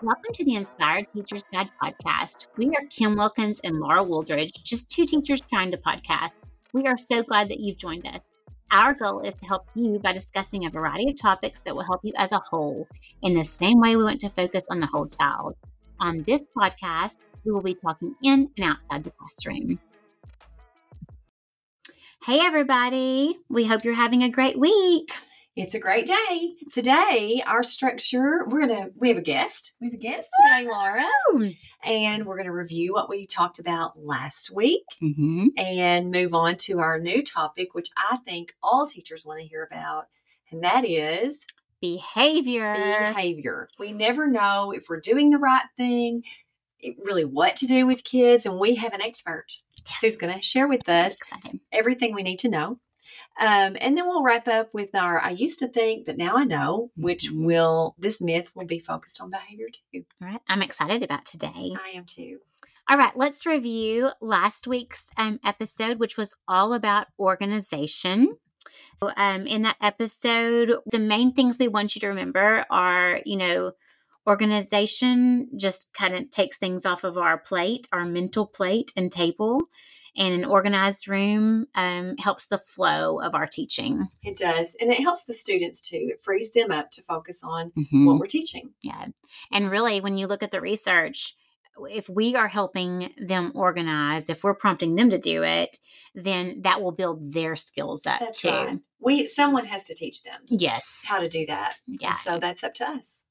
Welcome to the Inspired Teachers Guide podcast. We are Kim Wilkins and Laura Wooldridge, just two teachers trying to podcast. We are so glad that you've joined us. Our goal is to help you by discussing a variety of topics that will help you as a whole, in the same way we want to focus on the whole child. On this podcast, we will be talking in and outside the classroom. Hey, everybody. We hope you're having a great week. It's a great day. Today, our structure, we have a guest. We have a guest today, Laura. And we're going to review what we talked about last week and move on to our new topic, which I think all teachers want to hear about. And that is behavior. We never know if we're doing the right thing, really what to do with kids. And we have an expert who's going to share with us everything we need to know. And then we'll wrap up with our, I used to think, but now I know, which this myth will be focused on behavior too. All right. I'm excited about today. I am too. All right. Let's review last week's episode, which was all about organization. So in that episode, the main things we want you to remember are, organization just kind of takes things off of our plate, our mental plate and table. And an organized room helps the flow of our teaching. It does. And it helps the students too. It frees them up to focus on what we're teaching. Yeah. And really, when you look at the research, if we are helping them organize, if we're prompting them to do it, then that will build their skills up too. Right. Someone has to teach them. Yes. How to do that. Yeah. And so that's up to us.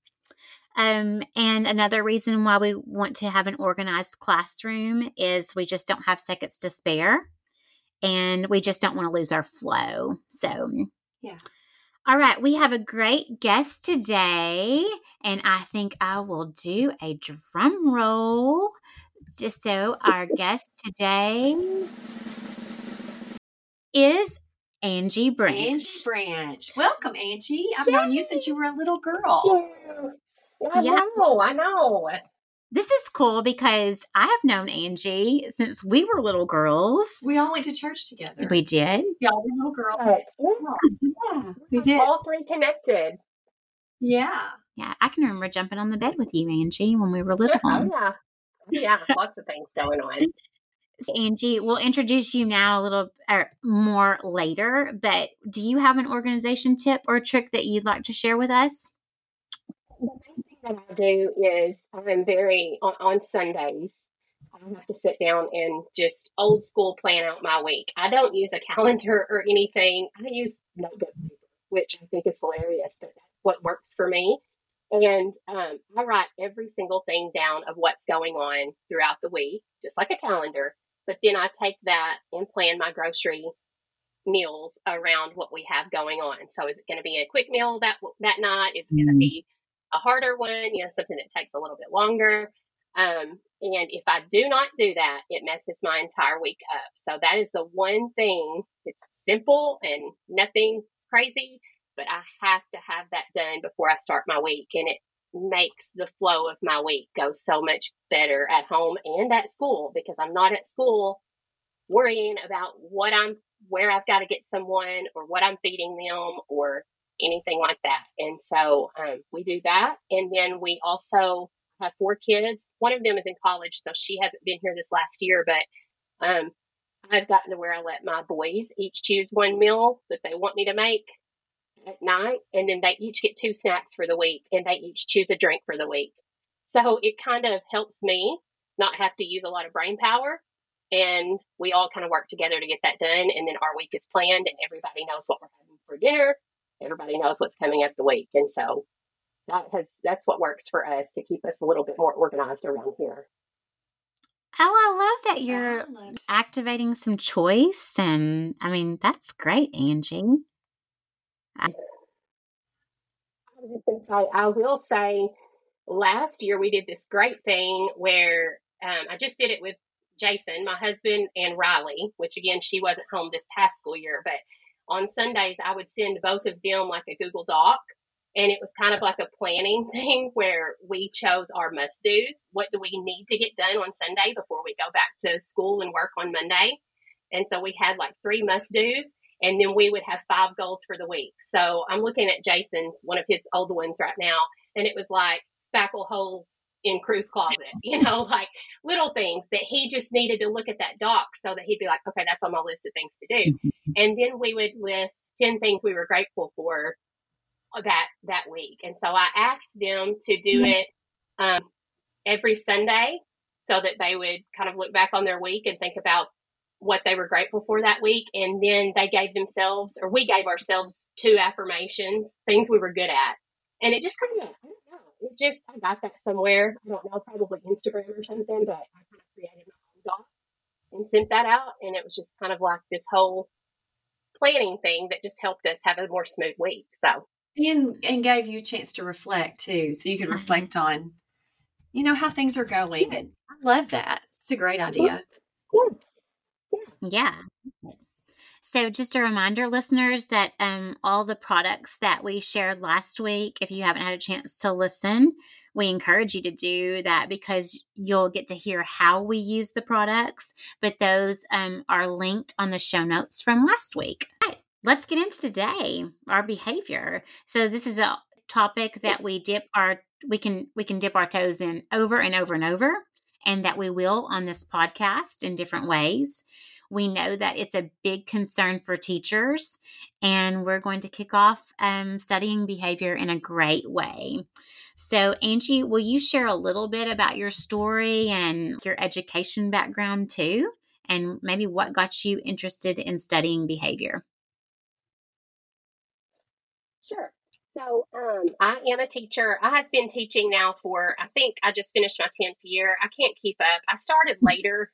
And another reason why we want to have an organized classroom is we just don't have seconds to spare and we just don't want to lose our flow. So, yeah. All right. We have a great guest today, and I think I will do a drum roll just so our guest today is Angie Branch. Angie Branch. Welcome, Angie. I've known you since you were a little girl. Yay. I know. This is cool because I have known Angie since we were little girls. We all went to church together. We did. Y'all were little girls. Yeah. We did. All three connected. Yeah. Yeah. I can remember jumping on the bed with you, Angie, when we were little. Oh, yeah. Yeah. Lots of things going on. So, Angie, we'll introduce you now a little more later, but do you have an organization tip or trick that you'd like to share with us? What I do is I'm very, on Sundays, I have to sit down and just old school plan out my week. I don't use a calendar or anything. I use notebook, which I think is hilarious, but that's what works for me. And I write every single thing down of what's going on throughout the week, just like a calendar. But then I take that and plan my grocery meals around what we have going on. So is it going to be a quick meal that night? Is it going to be a harder one, something that takes a little bit longer. And if I do not do that, it messes my entire week up. So that is the one thing. It's simple and nothing crazy, but I have to have that done before I start my week. And it makes the flow of my week go so much better at home and at school, because I'm not at school worrying about where I've got to get someone or what I'm feeding them or anything like that. And so we do that. And then we also have 4 kids. One of them is in college, so she hasn't been here this last year, but I've gotten to where I let my boys each choose one meal that they want me to make at night. And then they each get 2 snacks for the week, and they each choose a drink for the week. So it kind of helps me not have to use a lot of brain power. And we all kind of work together to get that done. And then our week is planned, and everybody knows what we're having for dinner. Everybody knows what's coming up the week. And so that's what works for us to keep us a little bit more organized around here. Oh, I love that you're activating some choice. And I mean, that's great, Angie. I will say last year we did this great thing where I just did it with Jason, my husband, and Riley, which again, she wasn't home this past school year, but on Sundays, I would send both of them like a Google Doc, and it was kind of like a planning thing where we chose our must-dos. What do we need to get done on Sunday before we go back to school and work on Monday? And so we had like 3 must-dos, and then we would have 5 goals for the week. So I'm looking at Jason's, one of his old ones right now, and it was like spackle holes in Crew's closet, you know, like little things that he just needed to look at that doc so that he'd be like, okay, that's on my list of things to do. And then we would list 10 things we were grateful for that week. And so I asked them to do it every Sunday so that they would kind of look back on their week and think about what they were grateful for that week. And then they gave themselves, or we gave ourselves, 2 affirmations, things we were good at. And it just kind of, I don't know, it just, I got that somewhere. I don't know, probably Instagram or something, but I kind of created my own doc and sent that out. And it was just kind of like this whole planning thing that just helped us have a more smooth week. So. And gave you a chance to reflect too. So you could reflect on, you know, how things are going. Yeah. And I love that. It's a great idea. Yeah. Yeah. So just a reminder, listeners, that all the products that we shared last week, if you haven't had a chance to listen, we encourage you to do that because you'll get to hear how we use the products. But those are linked on the show notes from last week. All right, let's get into today, our behavior. So this is a topic that we can dip our toes in over and over and over, and that we will on this podcast in different ways. We know that it's a big concern for teachers, and we're going to kick off studying behavior in a great way. So, Angie, will you share a little bit about your story and your education background too, and maybe what got you interested in studying behavior? Sure. So I am a teacher. I have been teaching now for, I think I just finished my 10th year. I can't keep up. I started later.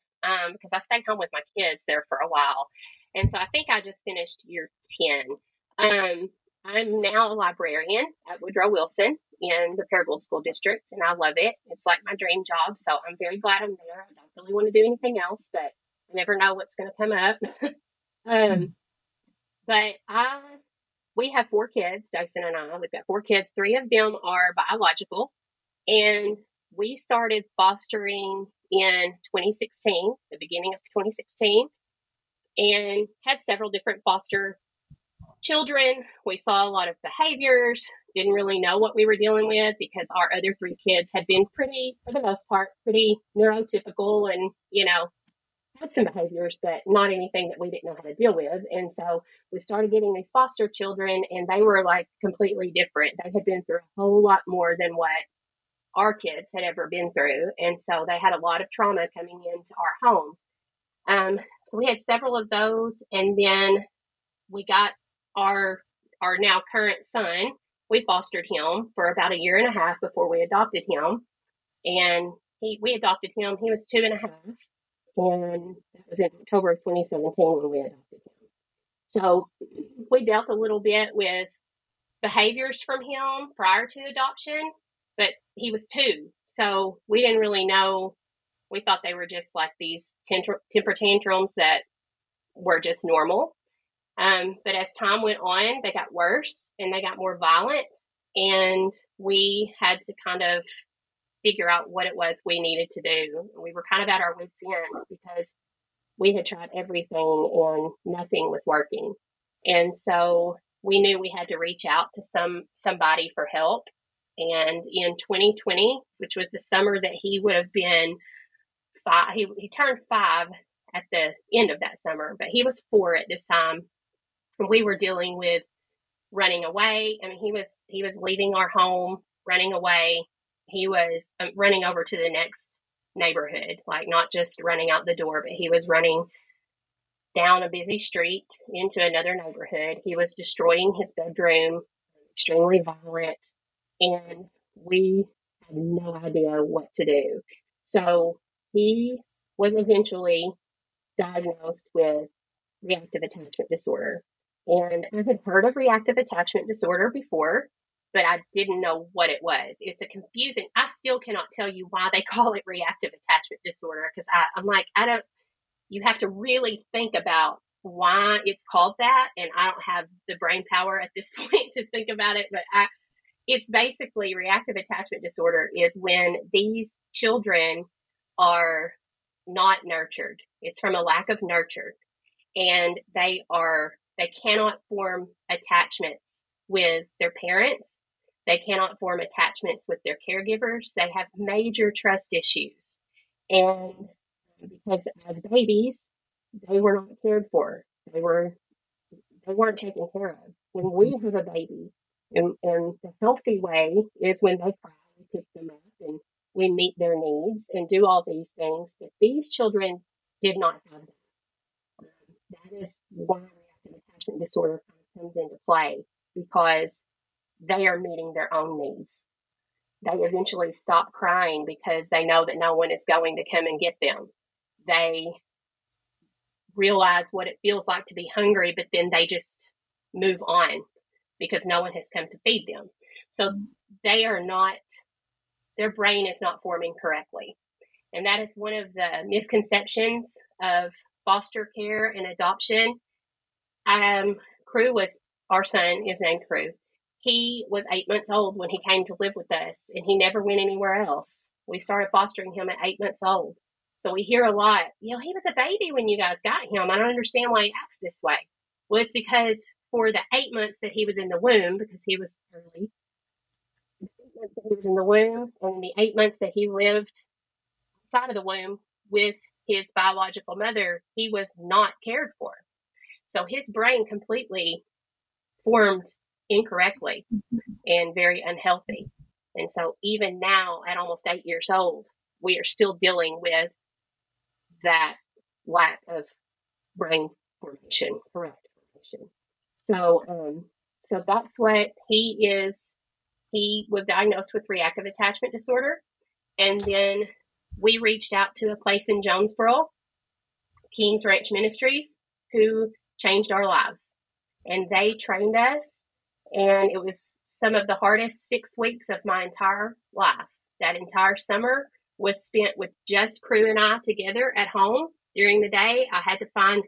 Because I stayed home with my kids there for a while. And so I think I just finished year 10. I'm now a librarian at Woodrow Wilson in the Paragould School District, and I love it. It's like my dream job, so I'm very glad I'm there. I don't really want to do anything else, but I never know what's going to come up. But we have 4 kids, Jason and I. We've got 4 kids. 3 of them are biological, and we started fostering in 2016, the beginning of 2016, and had several different foster children. We saw a lot of behaviors, didn't really know what we were dealing with because our other 3 kids had been pretty, for the most part, pretty neurotypical and, you know, had some behaviors, but not anything that we didn't know how to deal with. And so we started getting these foster children, and they were like completely different. They had been through a whole lot more than what our kids had ever been through. And so they had a lot of trauma coming into our homes. So we had several of those. And then we got our now current son. We fostered him for about 1.5 years before we adopted him. And we adopted him. He was 2.5. And that was in October of 2017 when we adopted him. So we dealt a little bit with behaviors from him prior to adoption. But he was 2, so we didn't really know. We thought they were just like these temper tantrums that were just normal. But as time went on, they got worse and they got more violent. And we had to kind of figure out what it was we needed to do. We were kind of at our wits' end because we had tried everything and nothing was working. And so we knew we had to reach out to somebody for help. And in 2020, which was the summer that he would have been 5, he turned 5 at the end of that summer, but he was 4 at this time. And we were dealing with running away. I mean, he was leaving our home, running away. He was running over to the next neighborhood, like not just running out the door, but he was running down a busy street into another neighborhood. He was destroying his bedroom, extremely violent. And we had no idea what to do. So he was eventually diagnosed with reactive attachment disorder. And I had heard of reactive attachment disorder before, but I didn't know what it was. It's a confusing, I still cannot tell you why they call it reactive attachment disorder. Because I'm like, you have to really think about why it's called that. And I don't have the brain power at this point to think about it, but it's basically reactive attachment disorder is when these children are not nurtured. It's from a lack of nurture, and they cannot form attachments with their parents. They cannot form attachments with their caregivers. They have major trust issues. And because as babies, they were not cared for. They weren't taken care of. When we have a baby, and the healthy way is when they cry, we pick them up and we meet their needs and do all these things. But these children did not have them. That is why reactive attachment disorder comes into play, because they are meeting their own needs. They eventually stop crying because they know that no one is going to come and get them. They realize what it feels like to be hungry, but then they just move on because no one has come to feed them. So they are not, their brain is not forming correctly. And that is one of the misconceptions of foster care and adoption. Crew was, our son is named Crew. He was 8 months old when he came to live with us, and he never went anywhere else. We started fostering him at 8 months old. So we hear a lot, he was a baby when you guys got him. I don't understand why he acts this way. Well, it's because for the 8 months that he was in the womb, because he was early, the 8 months that he was in the womb and the 8 months that he lived outside of the womb with his biological mother, he was not cared for. So his brain completely formed incorrectly and very unhealthy. And so even now at almost 8 years old, we are still dealing with that lack of brain formation, correct formation. So that's what he is. He was diagnosed with reactive attachment disorder. And then we reached out to a place in Jonesboro, King's Ranch Ministries, who changed our lives. And they trained us. And it was some of the hardest 6 weeks of my entire life. That entire summer was spent with just Crew and I together at home. During the day, I had to find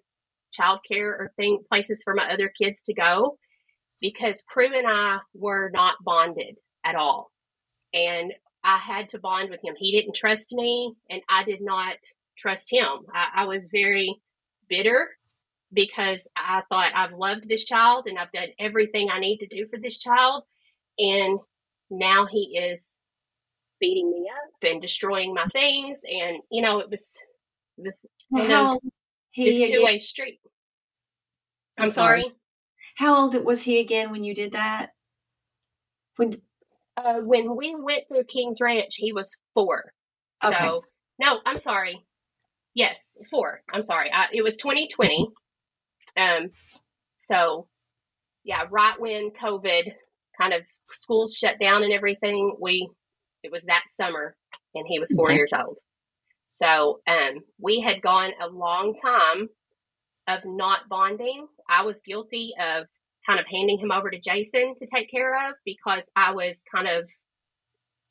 childcare or places for my other kids to go, because Crew and I were not bonded at all. And I had to bond with him. He didn't trust me, and I did not trust him. I was very bitter, because I thought, I've loved this child and I've done everything I need to do for this child, and now he is beating me up and destroying my things. And, it was this two-way street. I'm sorry. How old was he again when you did that? When we went through King's Ranch, he was 4. Okay. So, no, I'm sorry. Yes, 4. I'm sorry. It was 2020. So yeah, right when COVID kind of schools shut down and everything, it was that summer, and he was 4 years old. So, we had gone a long time of not bonding. I was guilty of kind of handing him over to Jason to take care of, because I was kind of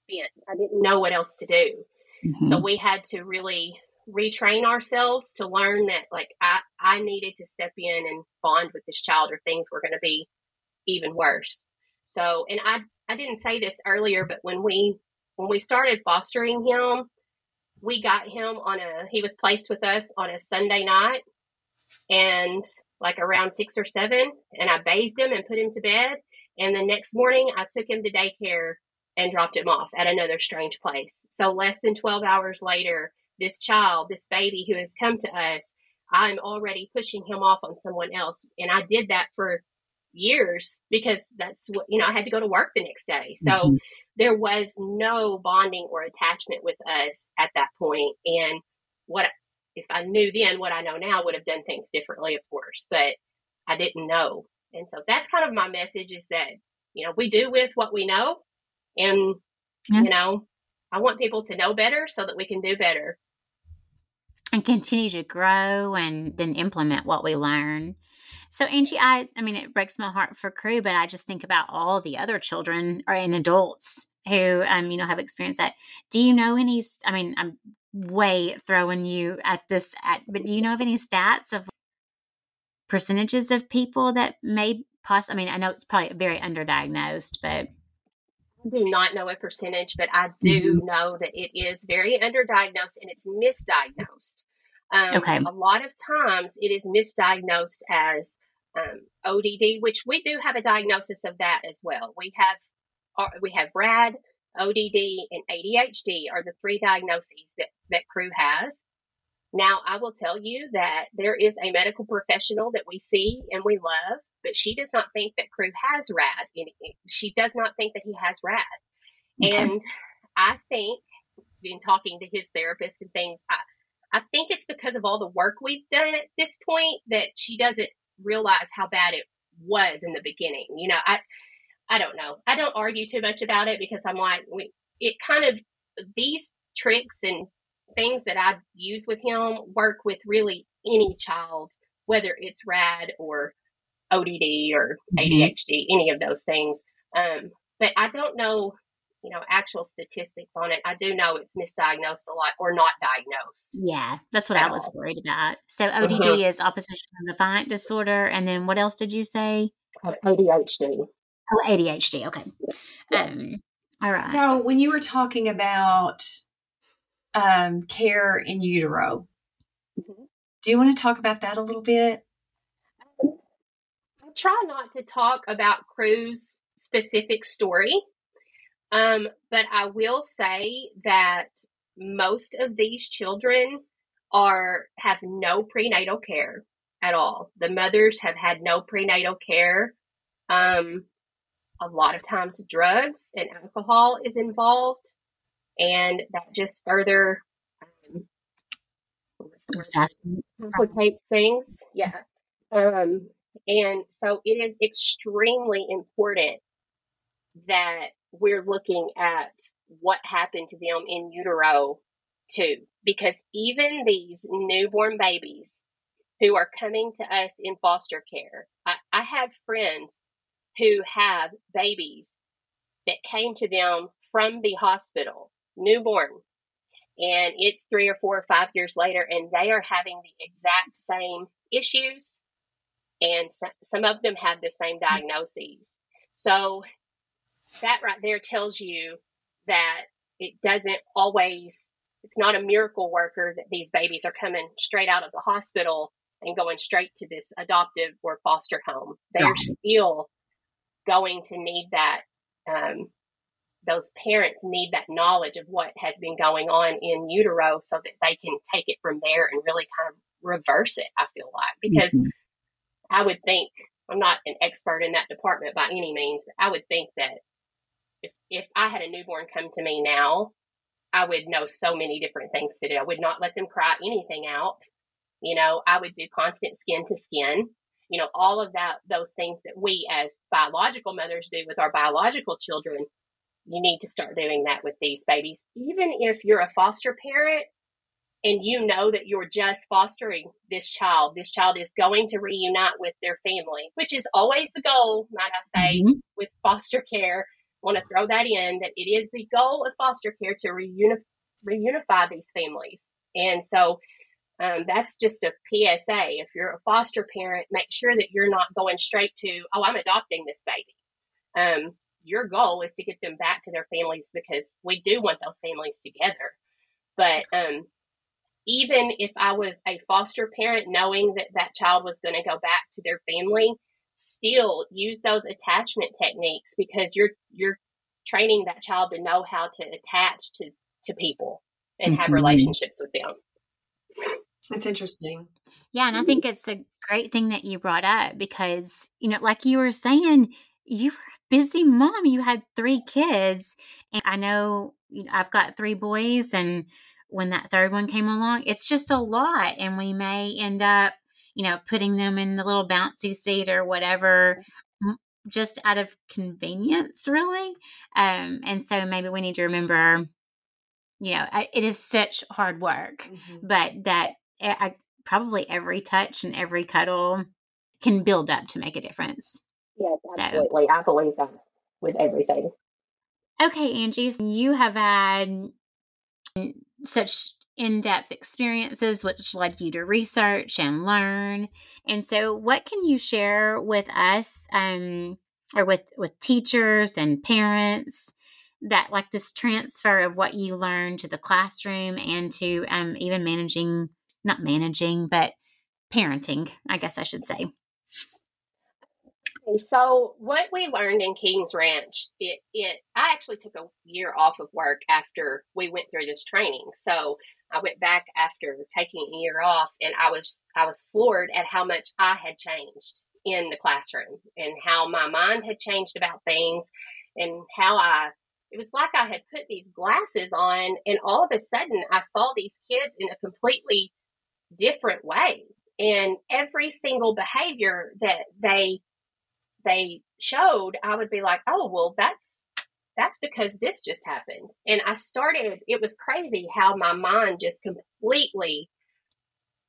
bent. I didn't know what else to do. Mm-hmm. So we had to really retrain ourselves to learn that, like, I needed to step in and bond with this child, or things were going to be even worse. So, and I didn't say this earlier, but when we started fostering him, we got him he was placed with us on a Sunday night, and like around 6 or 7, and I bathed him and put him to bed. And the next morning I took him to daycare and dropped him off at another strange place. So less than 12 hours later, this child, this baby who has come to us, I'm already pushing him off on someone else. And I did that for years, because that's what, I had to go to work the next day. So mm-hmm. There was no bonding or attachment with us at that point. And if I knew then what I know now, I would have done things differently, of course, but I didn't know. And so that's kind of my message, is that, we do with what we know, and, I want people to know better so that we can do better. And continue to grow and then implement what we learn. So, Angie, I mean, it breaks my heart for Crew, but I just think about all the other children and adults who, have experienced that. Do you know any, I'm way throwing you at this, but do you know of any stats of percentages of people that may possibly, I know it's probably very underdiagnosed, but. I do not know a percentage, but I do know that it is very underdiagnosed, and it's misdiagnosed. A lot of times it is misdiagnosed as ODD, which we do have a diagnosis of that as well. We have we have RAD, ODD, and ADHD are the three diagnoses that Crew has. Now, I will tell you that there is a medical professional that we see and we love, but she does not think that Crew has RAD. She does not think that he has RAD. Okay. And I think, in talking to his therapist and things, I think it's because of all the work we've done at this point that she doesn't realize how bad it was in the beginning. You know, I don't know. I don't argue too much about it because I'm like, it kind of, these tricks and things that I use with him work with really any child, whether it's RAD or ODD or ADHD, any of those things. But I don't know, you know, actual statistics on it. I do know it's misdiagnosed a lot or not diagnosed. Yeah, that's what I was worried about. So ODD is oppositional defiant disorder. And then what else did you say? ADHD. Oh, ADHD. Okay. Yeah. All right. So when you were talking about care in utero, do you want to talk about that a little bit? I try not to talk about Crew's specific story. But I will say that most of these children have no prenatal care at all. The mothers have had no prenatal care. A lot of times drugs and alcohol is involved, and that just further complicates things. Yeah. And so it is extremely important that we're looking at what happened to them in utero too, because even these newborn babies who are coming to us in foster care, I have friends who have babies that came to them from the hospital, newborn, and it's 3 or 4 or 5 years later, and they are having the exact same issues, and some of them have the same diagnoses. So that right there tells you that it doesn't always, it's not a miracle worker that these babies are coming straight out of the hospital and going straight to this adoptive or foster home. They're still going to need that. Those parents need that knowledge of what has been going on in utero so that they can take it from there and really kind of reverse it, I feel like, because I would think, I'm not an expert in that department by any means, but I would think that if I had a newborn come to me now, I would know so many different things to do. I would not let them cry anything out. You know, I would do constant skin to skin, you know, all of that, those things that we as biological mothers do with our biological children. You need to start doing that with these babies. Even if you're a foster parent and you know that you're just fostering this child is going to reunite with their family, which is always the goal, might I say, with foster care. Want to throw that in, that it is the goal of foster care to reunify these families. And so that's just a PSA. If you're a foster parent, make sure that you're not going straight to, oh, I'm adopting this baby. Your goal is to get them back to their families, because we do want those families together. But even if I was a foster parent, knowing that that child was going to go back to their family, still use those attachment techniques, because you're training that child to know how to attach to people and have relationships with them. That's interesting. Yeah. And I think it's a great thing that you brought up, because, you know, like you were saying, you were a busy mom. You had 3 kids. And I know, you know, I've got 3 boys, and when that 3rd one came along, it's just a lot. And we may end up, you know, putting them in the little bouncy seat or whatever, just out of convenience, really. And so maybe we need to remember, you know, it is such hard work, but that probably every touch and every cuddle can build up to make a difference. Yes, absolutely. So, I believe that with everything. Okay, Angie, so you have had such in-depth experiences, which led you to research and learn. And so what can you share with us or with teachers and parents, that like this transfer of what you learned to the classroom and to even but parenting, I guess I should say? So what we learned in King's Ranch, I actually took a year off of work after we went through this training. So I went back after taking a year off, and I was floored at how much I had changed in the classroom and how my mind had changed about things, and how it was like I had put these glasses on, and all of a sudden I saw these kids in a completely different way. And every single behavior that they showed, I would be like, oh, well, that's because this just happened. And it was crazy how my mind just completely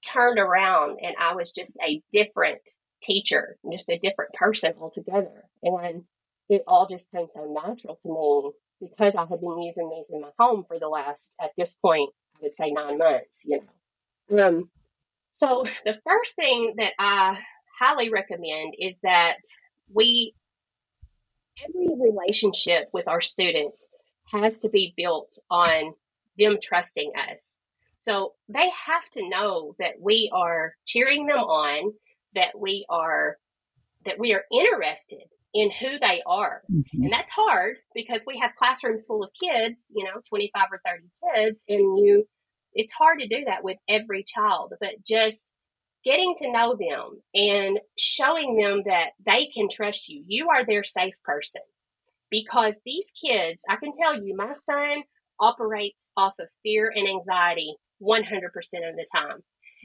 turned around, and I was just a different teacher, just a different person altogether. And it all just came so natural to me because I had been using these in my home for the last, at this point, I would say 9 months, So the first thing that I highly recommend is that every relationship with our students has to be built on them trusting us. So they have to know that we are cheering them on, that we are interested in who they are. Mm-hmm. And that's hard because we have classrooms full of kids, 25 or 30 kids, and it's hard to do that with every child, but just getting to know them and showing them that they can trust you. You are their safe person, because these kids, I can tell you, my son operates off of fear and anxiety 100% of the time.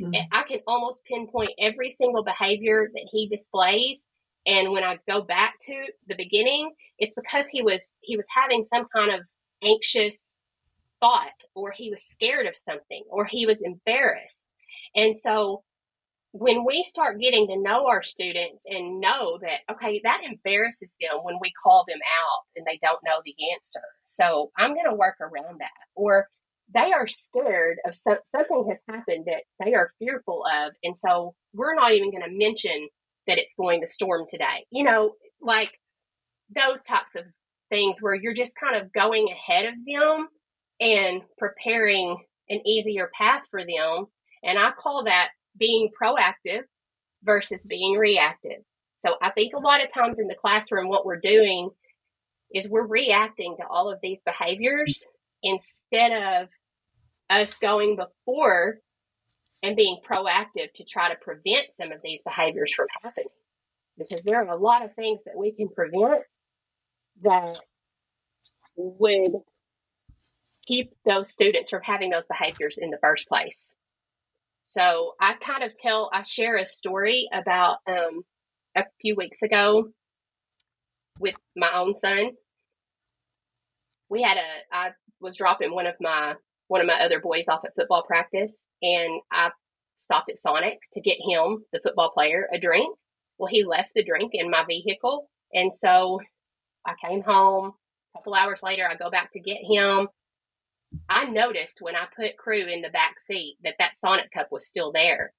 Mm-hmm. And I can almost pinpoint every single behavior that he displays. And when I go back to the beginning, it's because he was having some kind of anxious thought, or he was scared of something, or he was embarrassed. And so when we start getting to know our students and know that, okay, that embarrasses them when we call them out and they don't know the answer, so I'm going to work around that. Or they are scared of something has happened that they are fearful of, and so we're not even going to mention that it's going to storm today. Like those types of things where you're just kind of going ahead of them and preparing an easier path for them. And I call that being proactive versus being reactive. So I think a lot of times in the classroom, what we're doing is we're reacting to all of these behaviors instead of us going before and being proactive to try to prevent some of these behaviors from happening. Because there are a lot of things that we can prevent that would keep those students from having those behaviors in the first place. So I share a story about a few weeks ago with my own son. I was dropping one of my other boys off at football practice, and I stopped at Sonic to get him, the football player, a drink. Well, he left the drink in my vehicle. And so I came home. A couple hours later, I go back to get him. I noticed when I put Crew in the back seat that Sonic cup was still there.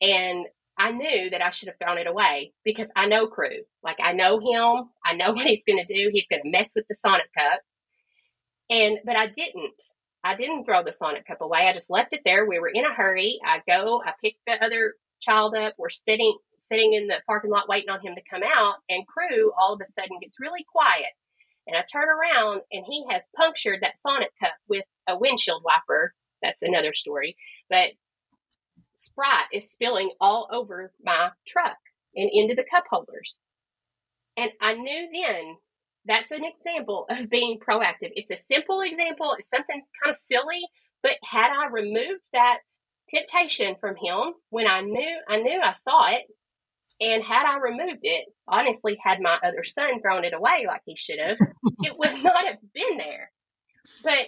And I knew that I should have thrown it away because I know Crew. Like, I know him. I know what he's going to do. He's going to mess with the Sonic cup. But I didn't. I didn't throw the Sonic cup away. I just left it there. We were in a hurry. I picked the other child up. We're sitting in the parking lot waiting on him to come out. And Crew all of a sudden gets really quiet. And I turn around, and he has punctured that Sonic cup with a windshield wiper. That's another story. But Sprite is spilling all over my truck and into the cup holders. And I knew then that's an example of being proactive. It's a simple example. It's something kind of silly. But had I removed that temptation from him when I knew I saw it, and had I removed it, honestly, had my other son thrown it away like he should have, it would not have been there. But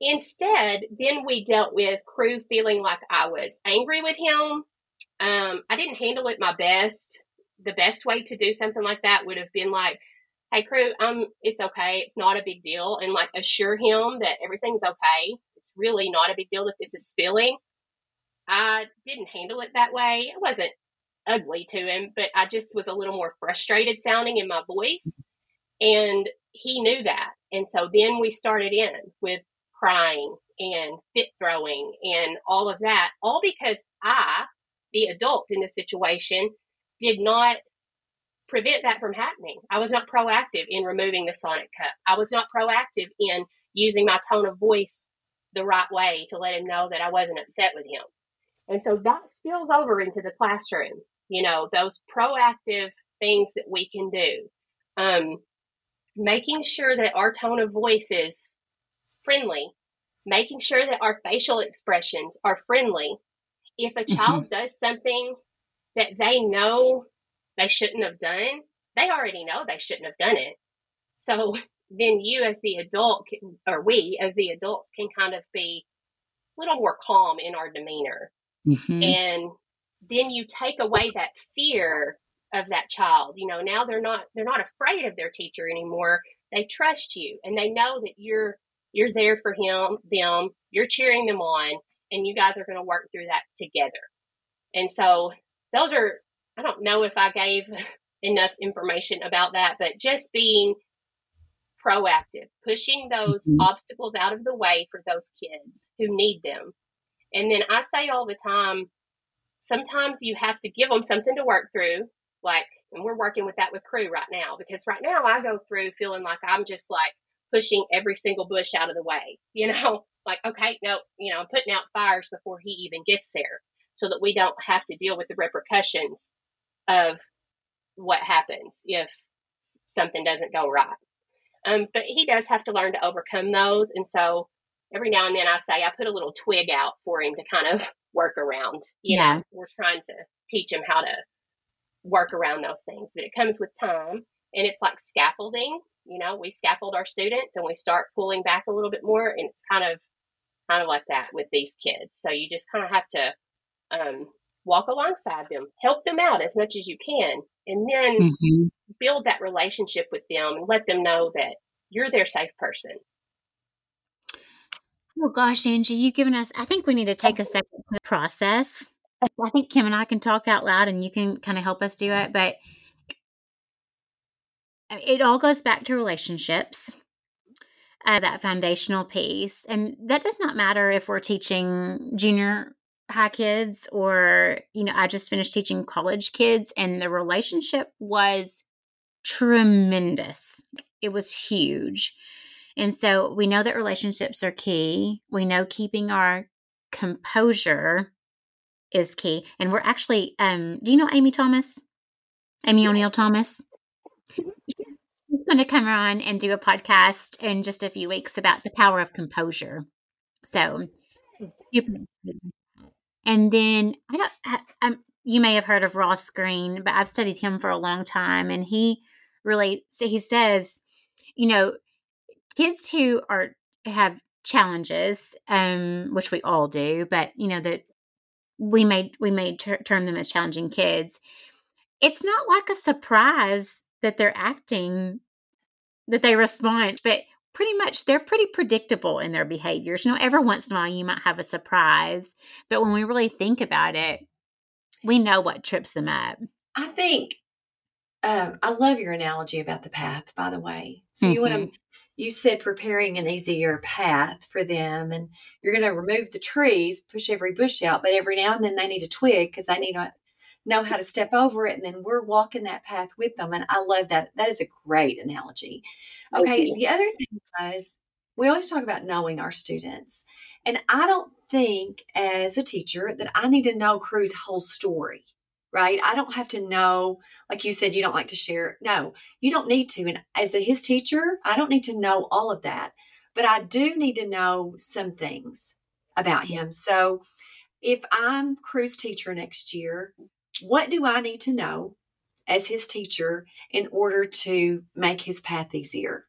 instead, then we dealt with Crew feeling like I was angry with him. I didn't handle it my best. The best way to do something like that would have been like, hey, Crew, it's okay. It's not a big deal. And like assure him that everything's okay. It's really not a big deal if this is spilling. I didn't handle it that way. It wasn't ugly to him, but I just was a little more frustrated sounding in my voice, and he knew that. And so then we started in with crying and fit throwing and all of that, all because I, the adult in the situation, did not prevent that from happening. I was not proactive in removing the sonic cup. I was not proactive in using my tone of voice the right way to let him know that I wasn't upset with him. And so that spills over into the classroom, you know, those proactive things that we can do. Making sure that our tone of voice is friendly, making sure that our facial expressions are friendly. If a child does something that they know they shouldn't have done, they already know they shouldn't have done it. So then you as the adult, or we as the adults, can kind of be a little more calm in our demeanor. Mm-hmm. And then you take away that fear of that child. You know, now they're not afraid of their teacher anymore. They trust you, and they know that you're there for them, you're cheering them on, and you guys are going to work through that together. And so those are, I don't know if I gave enough information about that, but just being proactive, pushing those obstacles out of the way for those kids who need them. And then I say all the time, sometimes you have to give them something to work through, like, and we're working with that with crew right now, because right now I go through feeling like I'm just like pushing every single bush out of the way, you know, like, okay, no, you know, I'm putting out fires before he even gets there, so that we don't have to deal with the repercussions of what happens if something doesn't go right. But he does have to learn to overcome those. And so every now and then I say, I put a little twig out for him to kind of work around. You know, we're trying to teach him how to work around those things, but it comes with time, and it's like scaffolding. You know, we scaffold our students and we start pulling back a little bit more. And it's kind of like that with these kids. So you just kind of have to walk alongside them, help them out as much as you can, and then build that relationship with them and let them know that you're their safe person. Oh gosh, Angie, you've given us, I think we need to take a second to process. I think Kim and I can talk out loud and you can kind of help us do it, but it all goes back to relationships, that foundational piece. And that does not matter if we're teaching junior high kids or, you know, I just finished teaching college kids, and the relationship was tremendous. It was huge. And so we know that relationships are key. We know keeping our composure is key. And we're actually, do you know Amy O'Neill Thomas? She's going to come on and do a podcast in just a few weeks about the power of composure. So, and then you may have heard of Ross Greene, but I've studied him for a long time, and he says, you know, kids who have challenges, which we all do, but you know that we may term them as challenging kids. It's not like a surprise that they're acting, that they respond, but pretty much they're pretty predictable in their behaviors. You know, every once in a while you might have a surprise, but when we really think about it, we know what trips them up. I think, I love your analogy about the path, by the way. So you said preparing an easier path for them, and you're going to remove the trees, push every bush out, but every now and then they need a twig because they need a know how to step over it, and then we're walking that path with them. And I love that. That is a great analogy. Okay. The other thing was, we always talk about knowing our students. And I don't think as a teacher that I need to know Crew's whole story, right? I don't have to know, like you said, you don't like to share. No, you don't need to. And as his teacher, I don't need to know all of that, but I do need to know some things about him. So if I'm Crew's teacher next year, what do I need to know as his teacher in order to make his path easier?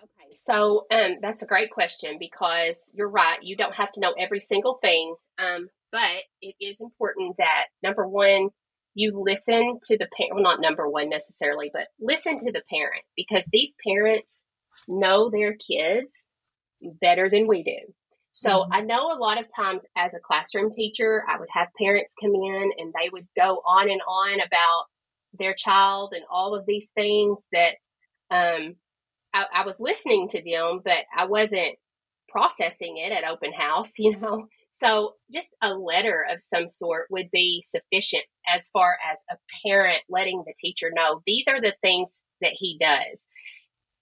Okay, so that's a great question, because you're right. You don't have to know every single thing, but it is important that, number one, you listen to the parent. Well, not number one necessarily, but listen to the parent, because these parents know their kids better than we do. So I know a lot of times as a classroom teacher, I would have parents come in and they would go on and on about their child and all of these things that I was listening to them, but I wasn't processing it at open house, you know. So just a letter of some sort would be sufficient as far as a parent letting the teacher know, these are the things that he does.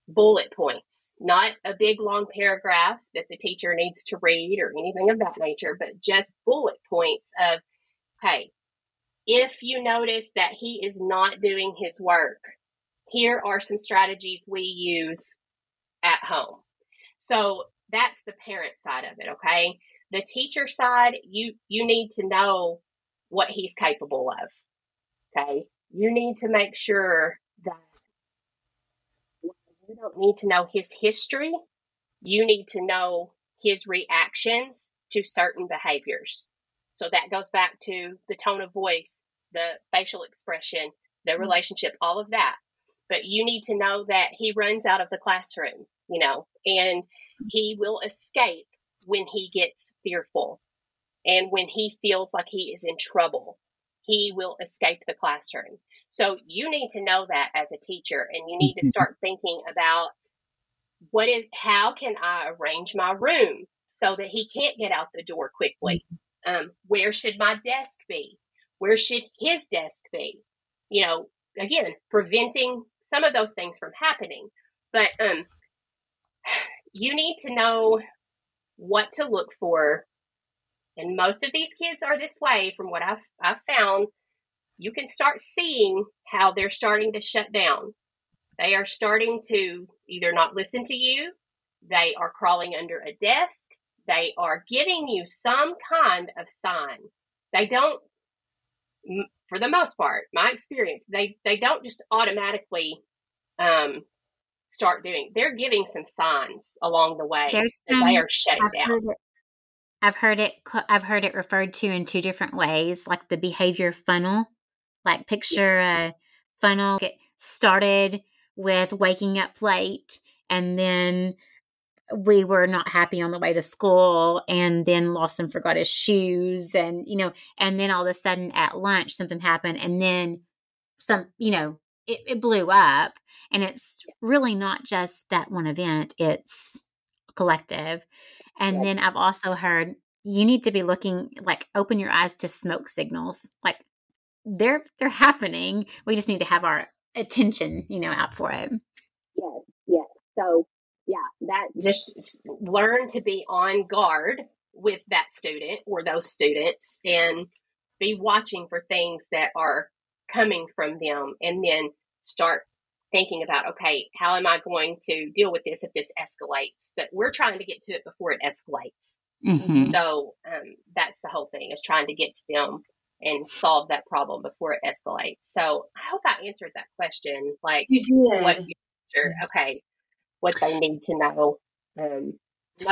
Bullet points, not a big long paragraph that the teacher needs to read or anything of that nature, but just bullet points of, hey, if you notice that he is not doing his work, here are some strategies we use at home. So that's the parent side of it, okay? The teacher side, you need to know what he's capable of, okay? You need to make sure that you don't need to know his history. You need to know his reactions to certain behaviors. So that goes back to the tone of voice, the facial expression, the relationship, all of that. But you need to know that he runs out of the classroom, you know, and he will escape when he gets fearful and when he feels like he is in trouble. He will escape the classroom. So you need to know that as a teacher, and you need to start thinking about how can I arrange my room so that he can't get out the door quickly? Where should my desk be? Where should his desk be? You know, again, preventing some of those things from happening. But you need to know what to look for. And most of these kids are this way, from what I've found. You can start seeing how they're starting to shut down. They are starting to either not listen to you, they are crawling under a desk, they are giving you some kind of sign. They don't, for the most part, my experience, they don't just automatically start doing. They're giving some signs along the way that they are shutting down. I've heard it referred to in two different ways, like the behavior funnel. Like picture a funnel. It started with waking up late, and then we were not happy on the way to school, and then Lawson forgot his shoes, and you know, and then all of a sudden at lunch something happened, and then some, you know, it blew up, and it's really not just that one event; it's collective. And then I've also heard you need to be looking, like, open your eyes to smoke signals. Like they're happening. We just need to have our attention, you know, out for it. Yes. So that just learn to be on guard with that student or those students and be watching for things that are coming from them, and then start thinking about, okay, how am I going to deal with this if this escalates? But we're trying to get to it before it escalates. Mm-hmm. So that's the whole thing, is trying to get to them and solve that problem before it escalates. So I hope I answered that question. Like, you did. What they need to know. Know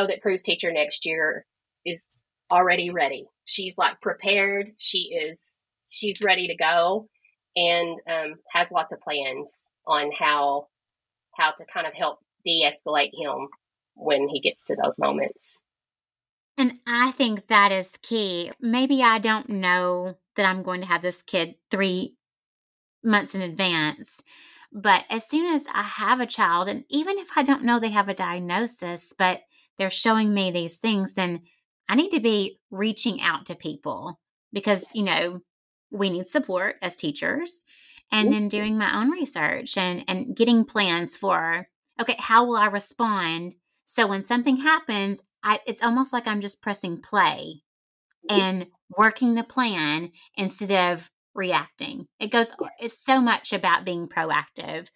that Prue's teacher next year is already ready. She's like prepared. She's ready to go, and has lots of plans on how to kind of help de-escalate him when he gets to those moments. And I think that is key. Maybe I don't know that I'm going to have this kid 3 months in advance, but as soon as I have a child, and even if I don't know they have a diagnosis, but they're showing me these things, then I need to be reaching out to people because, you know, we need support as teachers. And then doing my own research and getting plans for, okay, how will I respond? So when something happens, it's almost like I'm just pressing play and working the plan instead of reacting. It's so much about being proactive.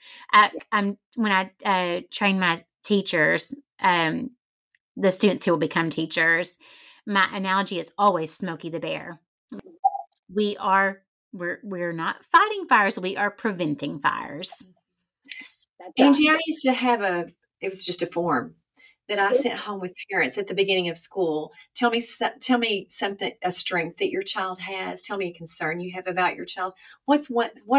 When I train my teachers, the students who will become teachers, my analogy is always Smokey the Bear. We're not fighting fires. We are preventing fires. Angie, I used to have it was just a form that I sent home with parents at the beginning of school. Tell me something, a strength that your child has. Tell me a concern you have about your child. What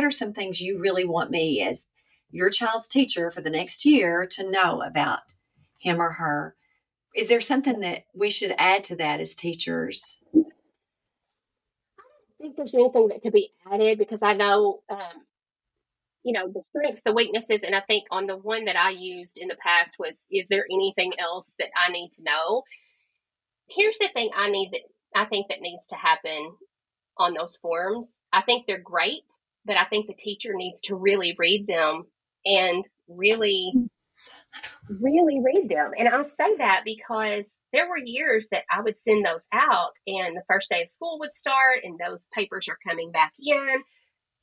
are some things you really want me as your child's teacher for the next year to know about him or her? Is there something that we should add to that as teachers? I think there's anything that could be added, because I know, you know, the strengths, the weaknesses, and I think on the one that I used in the past was, is there anything else that I need to know? Here's the thing I think that needs to happen on those forms. I think they're great, but I think the teacher needs to really read them and really read them. And I say that because there were years that I would send those out and the first day of school would start and those papers are coming back in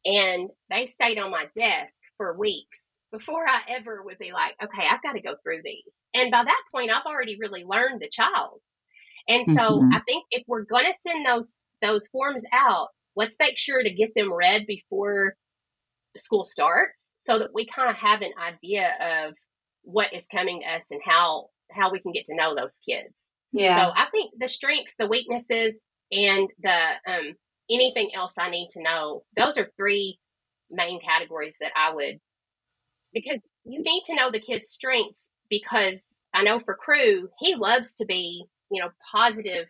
and they stayed on my desk for weeks before I ever would be like, okay, I've got to go through these. And by that point, I've already really learned the child. And so I think if we're going to send those forms out, let's make sure to get them read before school starts so that we kind of have an idea of what is coming to us and how we can get to know those kids. Yeah. So I think the strengths, the weaknesses, and the anything else I need to know, those are three main categories that I would, because you need to know the kid's strengths, because I know for Crew, he loves to be, positive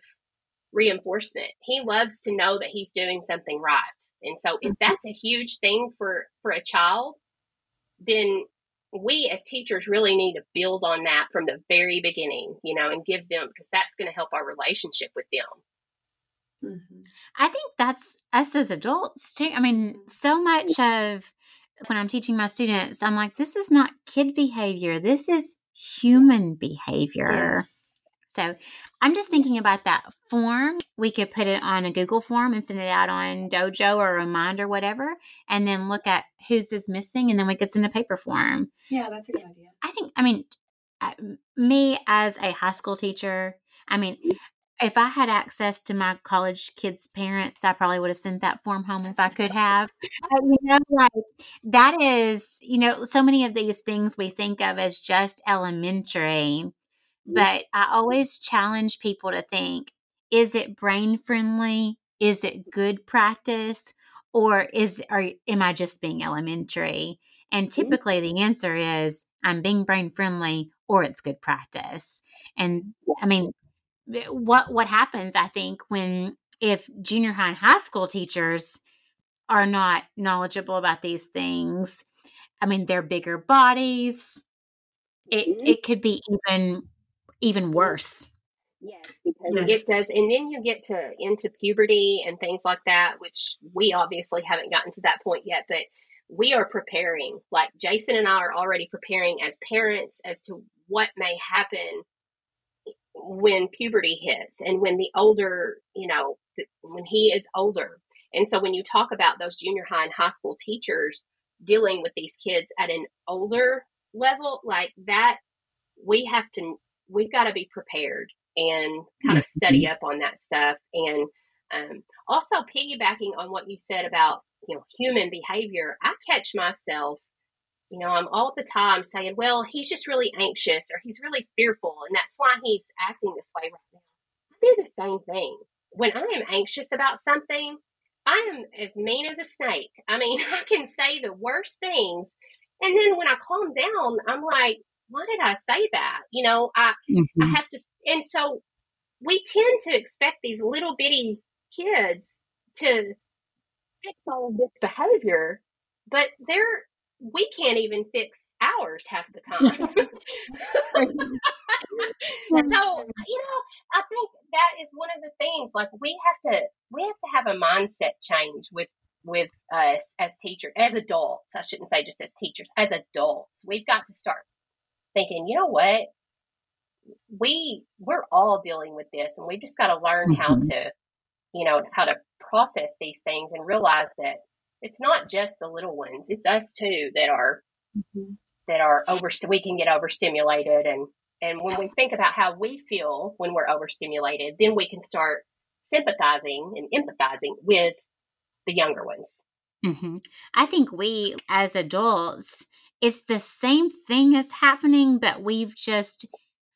reinforcement. He loves to know that he's doing something right. And so if that's a huge thing for a child, then we as teachers really need to build on that from the very beginning, and give them, because that's going to help our relationship with them. Mm-hmm. I think that's us as adults too. I mean, so much of when I'm teaching my students, I'm like, this is not kid behavior. This is human behavior. Yes. So I'm just thinking about that form. We could put it on a Google form and send it out on Dojo or Remind or whatever, and then look at whose is missing, and then we could send a paper form. Yeah, that's a good idea. Me as a high school teacher, if I had access to my college kids' parents, I probably would have sent that form home if I could have. But, that is, so many of these things we think of as just elementary. But I always challenge people to think, is it brain friendly? Is it good practice? Or am I just being elementary? And typically the answer is I'm being brain friendly or it's good practice. And what happens, I think, if junior high and high school teachers are not knowledgeable about these things, they're bigger bodies. It could be even worse. Yes, because it does. And then you get into puberty and things like that, which we obviously haven't gotten to that point yet, but we are preparing. Like Jason and I are already preparing as parents as to what may happen when puberty hits and when the older, when he is older. And so when you talk about those junior high and high school teachers dealing with these kids at an older level like that, we've got to be prepared and kind of study up on that stuff. And also piggybacking on what you said about, human behavior, I catch myself, I'm all the time saying, well, he's just really anxious or he's really fearful. And that's why he's acting this way right now. I do the same thing. When I am anxious about something, I am as mean as a snake. I can say the worst things. And then when I calm down, I'm like, why did I say that? I have to. And so we tend to expect these little bitty kids to fix all of this behavior, but we can't even fix ours half the time. I think that is one of the things, like we have to have a mindset change with us as teachers, as adults. I shouldn't say just as teachers, as adults, we've got to start thinking, what, we're all dealing with this, and we've just got to learn how to process these things and realize that it's not just the little ones; it's us too that are over. We can get overstimulated, and when we think about how we feel when we're overstimulated, then we can start sympathizing and empathizing with the younger ones. Mm-hmm. I think we as adults, it's the same thing as happening, but we've just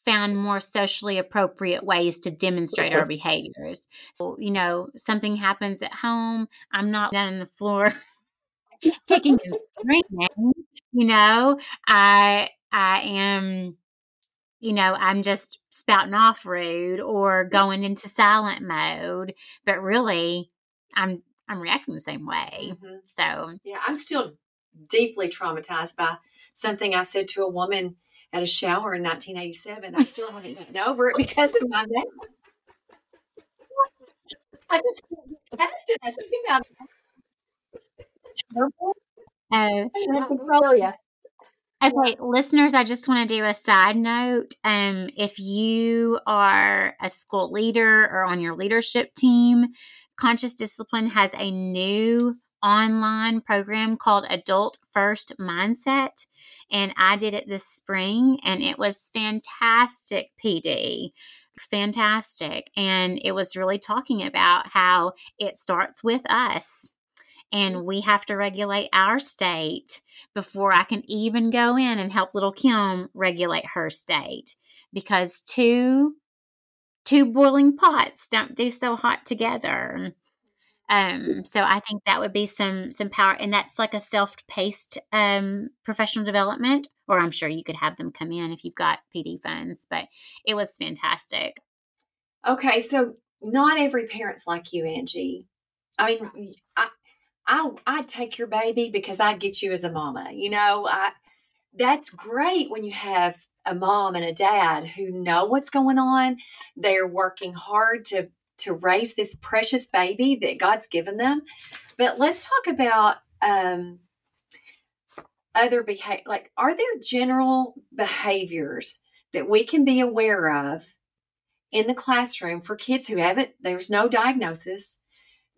found more socially appropriate ways to demonstrate our behaviors. So, something happens at home. I'm not down on the floor kicking and screaming. I am, I'm just spouting off rude or going into silent mode, but really I'm reacting the same way. Mm-hmm. So yeah, I'm still deeply traumatized by something I said to a woman at a shower in 1987. I still haven't gotten over it because of my dad. I just couldn't test it. I think about it. It's horrible. Okay, listeners, I just want to do a side note. If you are a school leader or on your leadership team, Conscious Discipline has a new online program called Adult First Mindset, and I did it this spring, and it was fantastic, PD. Fantastic. And it was really talking about how it starts with us. And we have to regulate our state before I can even go in and help little Kim regulate her state. Because two boiling pots don't do so hot together. So I think that would be some power. And that's like a self-paced professional development. Or I'm sure you could have them come in if you've got PD funds. But it was fantastic. Okay, so not every parent's like you, Angie. I mean, I'd take your baby because I'd get you as a mama. You know, that's great when you have a mom and a dad who know what's going on. They're working hard to raise this precious baby that God's given them. But let's talk about other behavior. Like, are there general behaviors that we can be aware of in the classroom for kids who haven't, there's no diagnosis,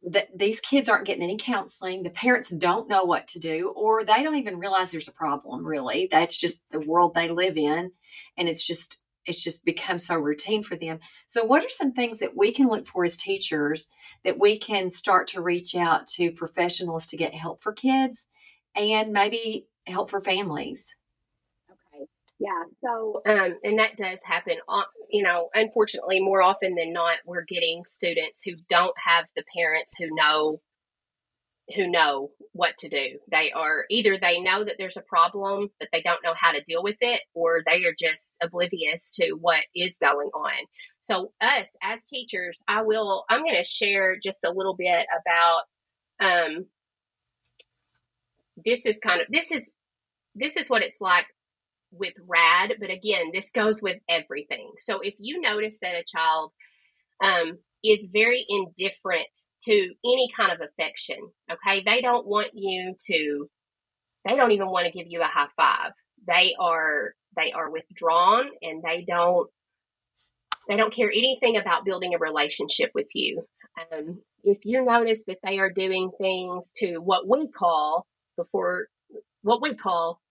that these kids aren't getting any counseling, the parents don't know what to do, or they don't even realize there's a problem, really. That's just the world they live in, and it's just become so routine for them. So what are some things that we can look for as teachers that we can start to reach out to professionals to get help for kids and maybe help for families? Okay. Yeah. So, and that does happen, you know, unfortunately, more often than not, we're getting students who don't have the parents who know what to do. They are either they know that there's a problem, but they don't know how to deal with it, or they are just oblivious to what is going on. So us as teachers, I'm going to share just a little bit about, this is what it's like with RAD, but again, this goes with everything. So if you notice that a child, is very indifferent to any kind of affection. Okay. They don't even want to give you a high five. They are withdrawn, and they don't care anything about building a relationship with you. If you notice that they are doing things to what we call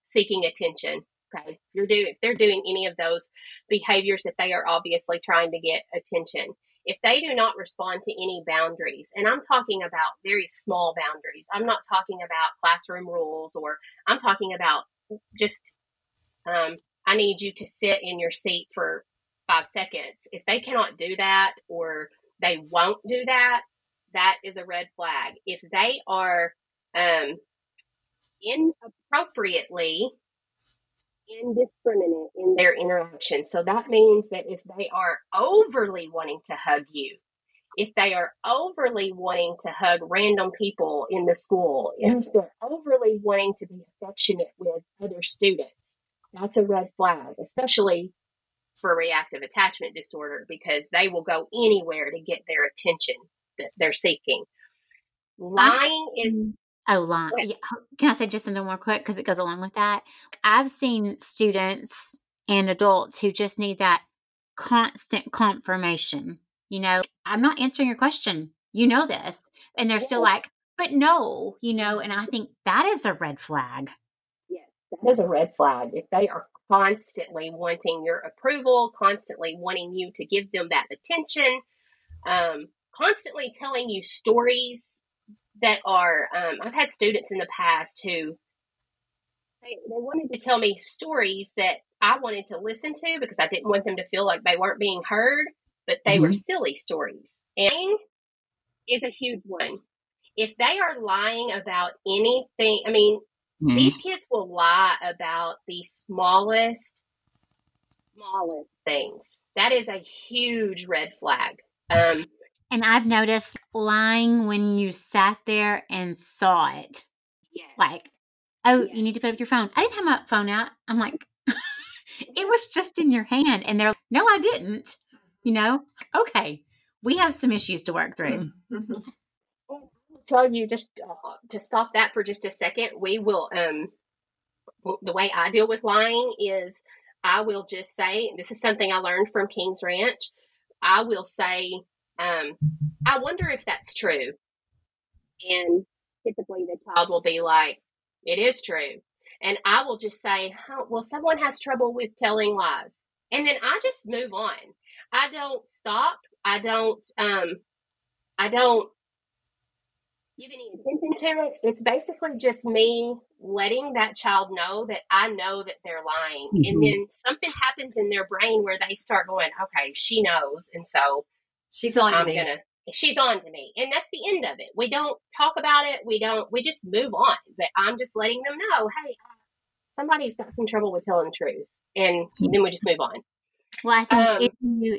seeking attention. Okay. If they're doing any of those behaviors, that they are obviously trying to get attention. If they do not respond to any boundaries, and I'm talking about very small boundaries, I'm not talking about classroom rules, or I'm talking about just, I need you to sit in your seat for 5 seconds. If they cannot do that, or they won't do that, that is a red flag. If they are inappropriately indiscriminate in their interaction. So that means that if they are overly wanting to hug you, if they are overly wanting to hug random people in the school, if they're overly wanting to be affectionate with other students, that's a red flag, especially for reactive attachment disorder, because they will go anywhere to get their attention that they're seeking. Lying is... Oh, long. Can I say just something more quick? Because it goes along with that. I've seen students and adults who just need that constant confirmation. You know, I'm not answering your question. You know this. And they're still like, but no, you know, and I think that is a red flag. Yes, that is a red flag. If they are constantly wanting your approval, constantly wanting you to give them that attention, constantly telling you stories that are, I've had students in the past who they wanted to tell me stories that I wanted to listen to because I didn't want them to feel like they weren't being heard, but they were silly stories. And lying is a huge one. If they are lying about anything, I mean, these kids will lie about the smallest things. That is a huge red flag. And I've noticed lying when you sat there and saw it. Yes. Like, oh, yes. You need to put up your phone. I didn't have my phone out. I'm like, it was just in your hand. And they're like, no, I didn't. You know, okay, we have some issues to work through. So you just to stop that for just a second, we will, the way I deal with lying is I will just say, this is something I learned from King's Ranch. I will say, I wonder if that's true. And typically the child will be like, it is true. And I will just say, oh, well, someone has trouble with telling lies. And then I just move on. I don't stop. I don't give any attention to it. It's basically just me letting that child know that I know that they're lying. Mm-hmm. And then something happens in their brain where they start going, okay, she knows. And so she's on to me. And that's the end of it. We don't talk about it. We just move on, but I'm just letting them know, hey, somebody's got some trouble with telling the truth. And then we just move on. Well, I think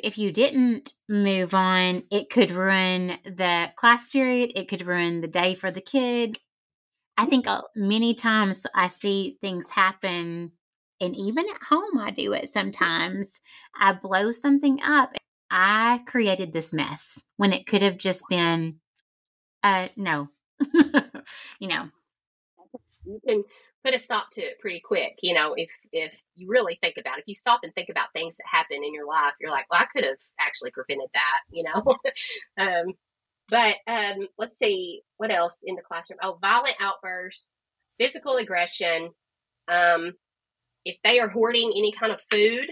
if you didn't move on, it could ruin the class period. It could ruin the day for the kid. I think many times I see things happen, and even at home I do it sometimes. I blow something up. I created this mess when it could have just been, no, you know. You can put a stop to it pretty quick. You know, if you really think about it, if you stop and think about things that happen in your life, you're like, well, I could have actually prevented that, you know? But let's see what else in the classroom. Oh, violent outbursts, physical aggression. If they are hoarding any kind of food,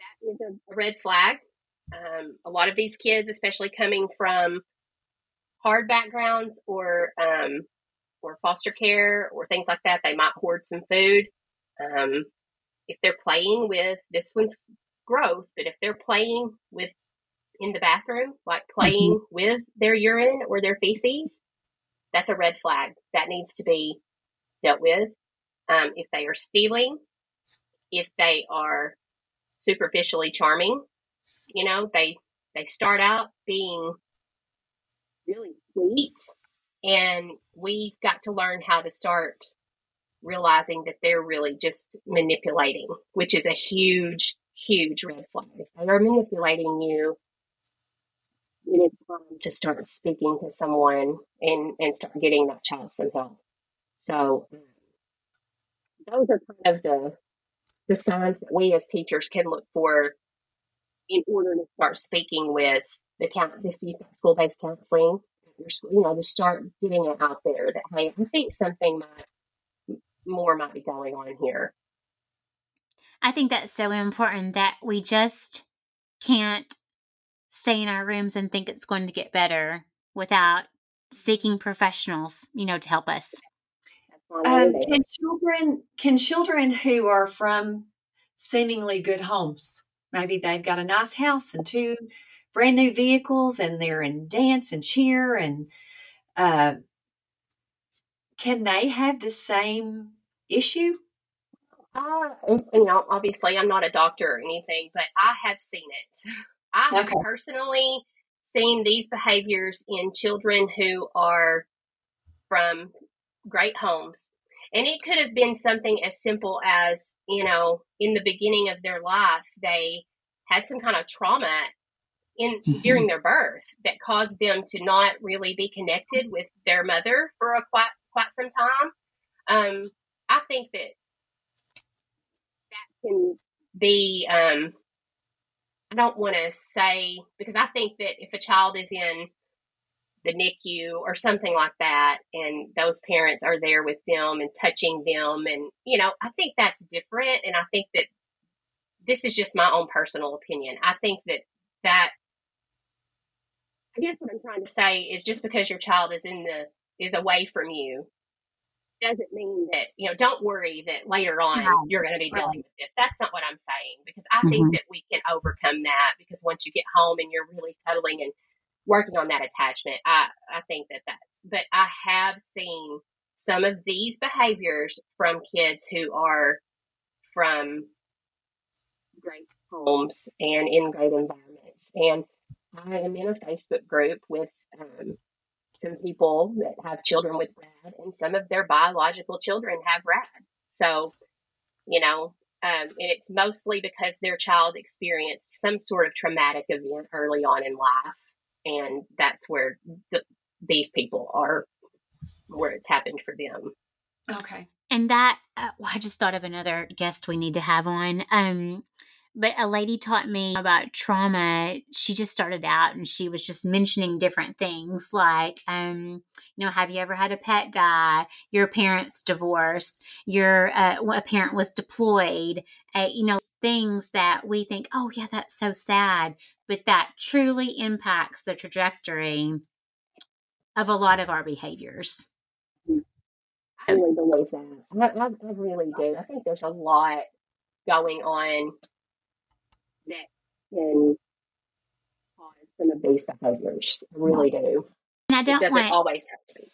that is a red flag. A lot of these kids, especially coming from hard backgrounds or foster care or things like that, they might hoard some food. If they're playing with, this one's gross, but if they're playing with in the bathroom, like playing with their urine or their feces, that's a red flag. That needs to be dealt with. If they are stealing, if they are superficially charming, you know, they start out being really sweet. And we've got to learn how to start realizing that they're really just manipulating, which is a huge, huge red flag. If they are manipulating you, it is time to start speaking to someone and start getting that child some help. So those are kind of the signs that we as teachers can look for in order to start speaking with the counselors. If you've got school-based counseling, you know, to start getting it out there that, hey, I think something might be going on here. I think that's so important that we just can't stay in our rooms and think it's going to get better without seeking professionals, you know, to help us. Can children who are from seemingly good homes, maybe they've got a nice house and two brand new vehicles, and they're in dance and cheer, and can they have the same issue? You know, obviously, I'm not a doctor or anything, but I have seen it. I have personally seen these behaviors in children who are from great homes, and it could have been something as simple as, you know, in the beginning of their life, they had some kind of trauma during their birth that caused them to not really be connected with their mother for quite some time. I think that can be, I don't want to say, because I think that if a child is in the NICU or something like that, and those parents are there with them and touching them, and, you know, I think that's different. And I think that this is just my own personal opinion. I think that I guess what I'm trying to say is just because your child is away from you doesn't mean that, you know, don't worry that later on you're going to be dealing with this. That's not what I'm saying, because I think that we can overcome that, because once you get home and you're really cuddling and working on that attachment, I think that's, but I have seen some of these behaviors from kids who are from great homes and in great environments. And I am in a Facebook group with some people that have children with RAD, and some of their biological children have RAD. So, you know, and it's mostly because their child experienced some sort of traumatic event early on in life, and that's where these people are, where it's happened for them. Okay. And that, I just thought of another guest we need to have on. But a lady taught me about trauma. She just started out and she was just mentioning different things like, have you ever had a pet die? Your parents divorced? A parent was deployed? Things that we think, oh yeah, that's so sad. But that truly impacts the trajectory of a lot of our behaviors. I really believe that. I really do. I think there's a lot going on that can cause some of these behaviors. I really do. And it doesn't always have to be.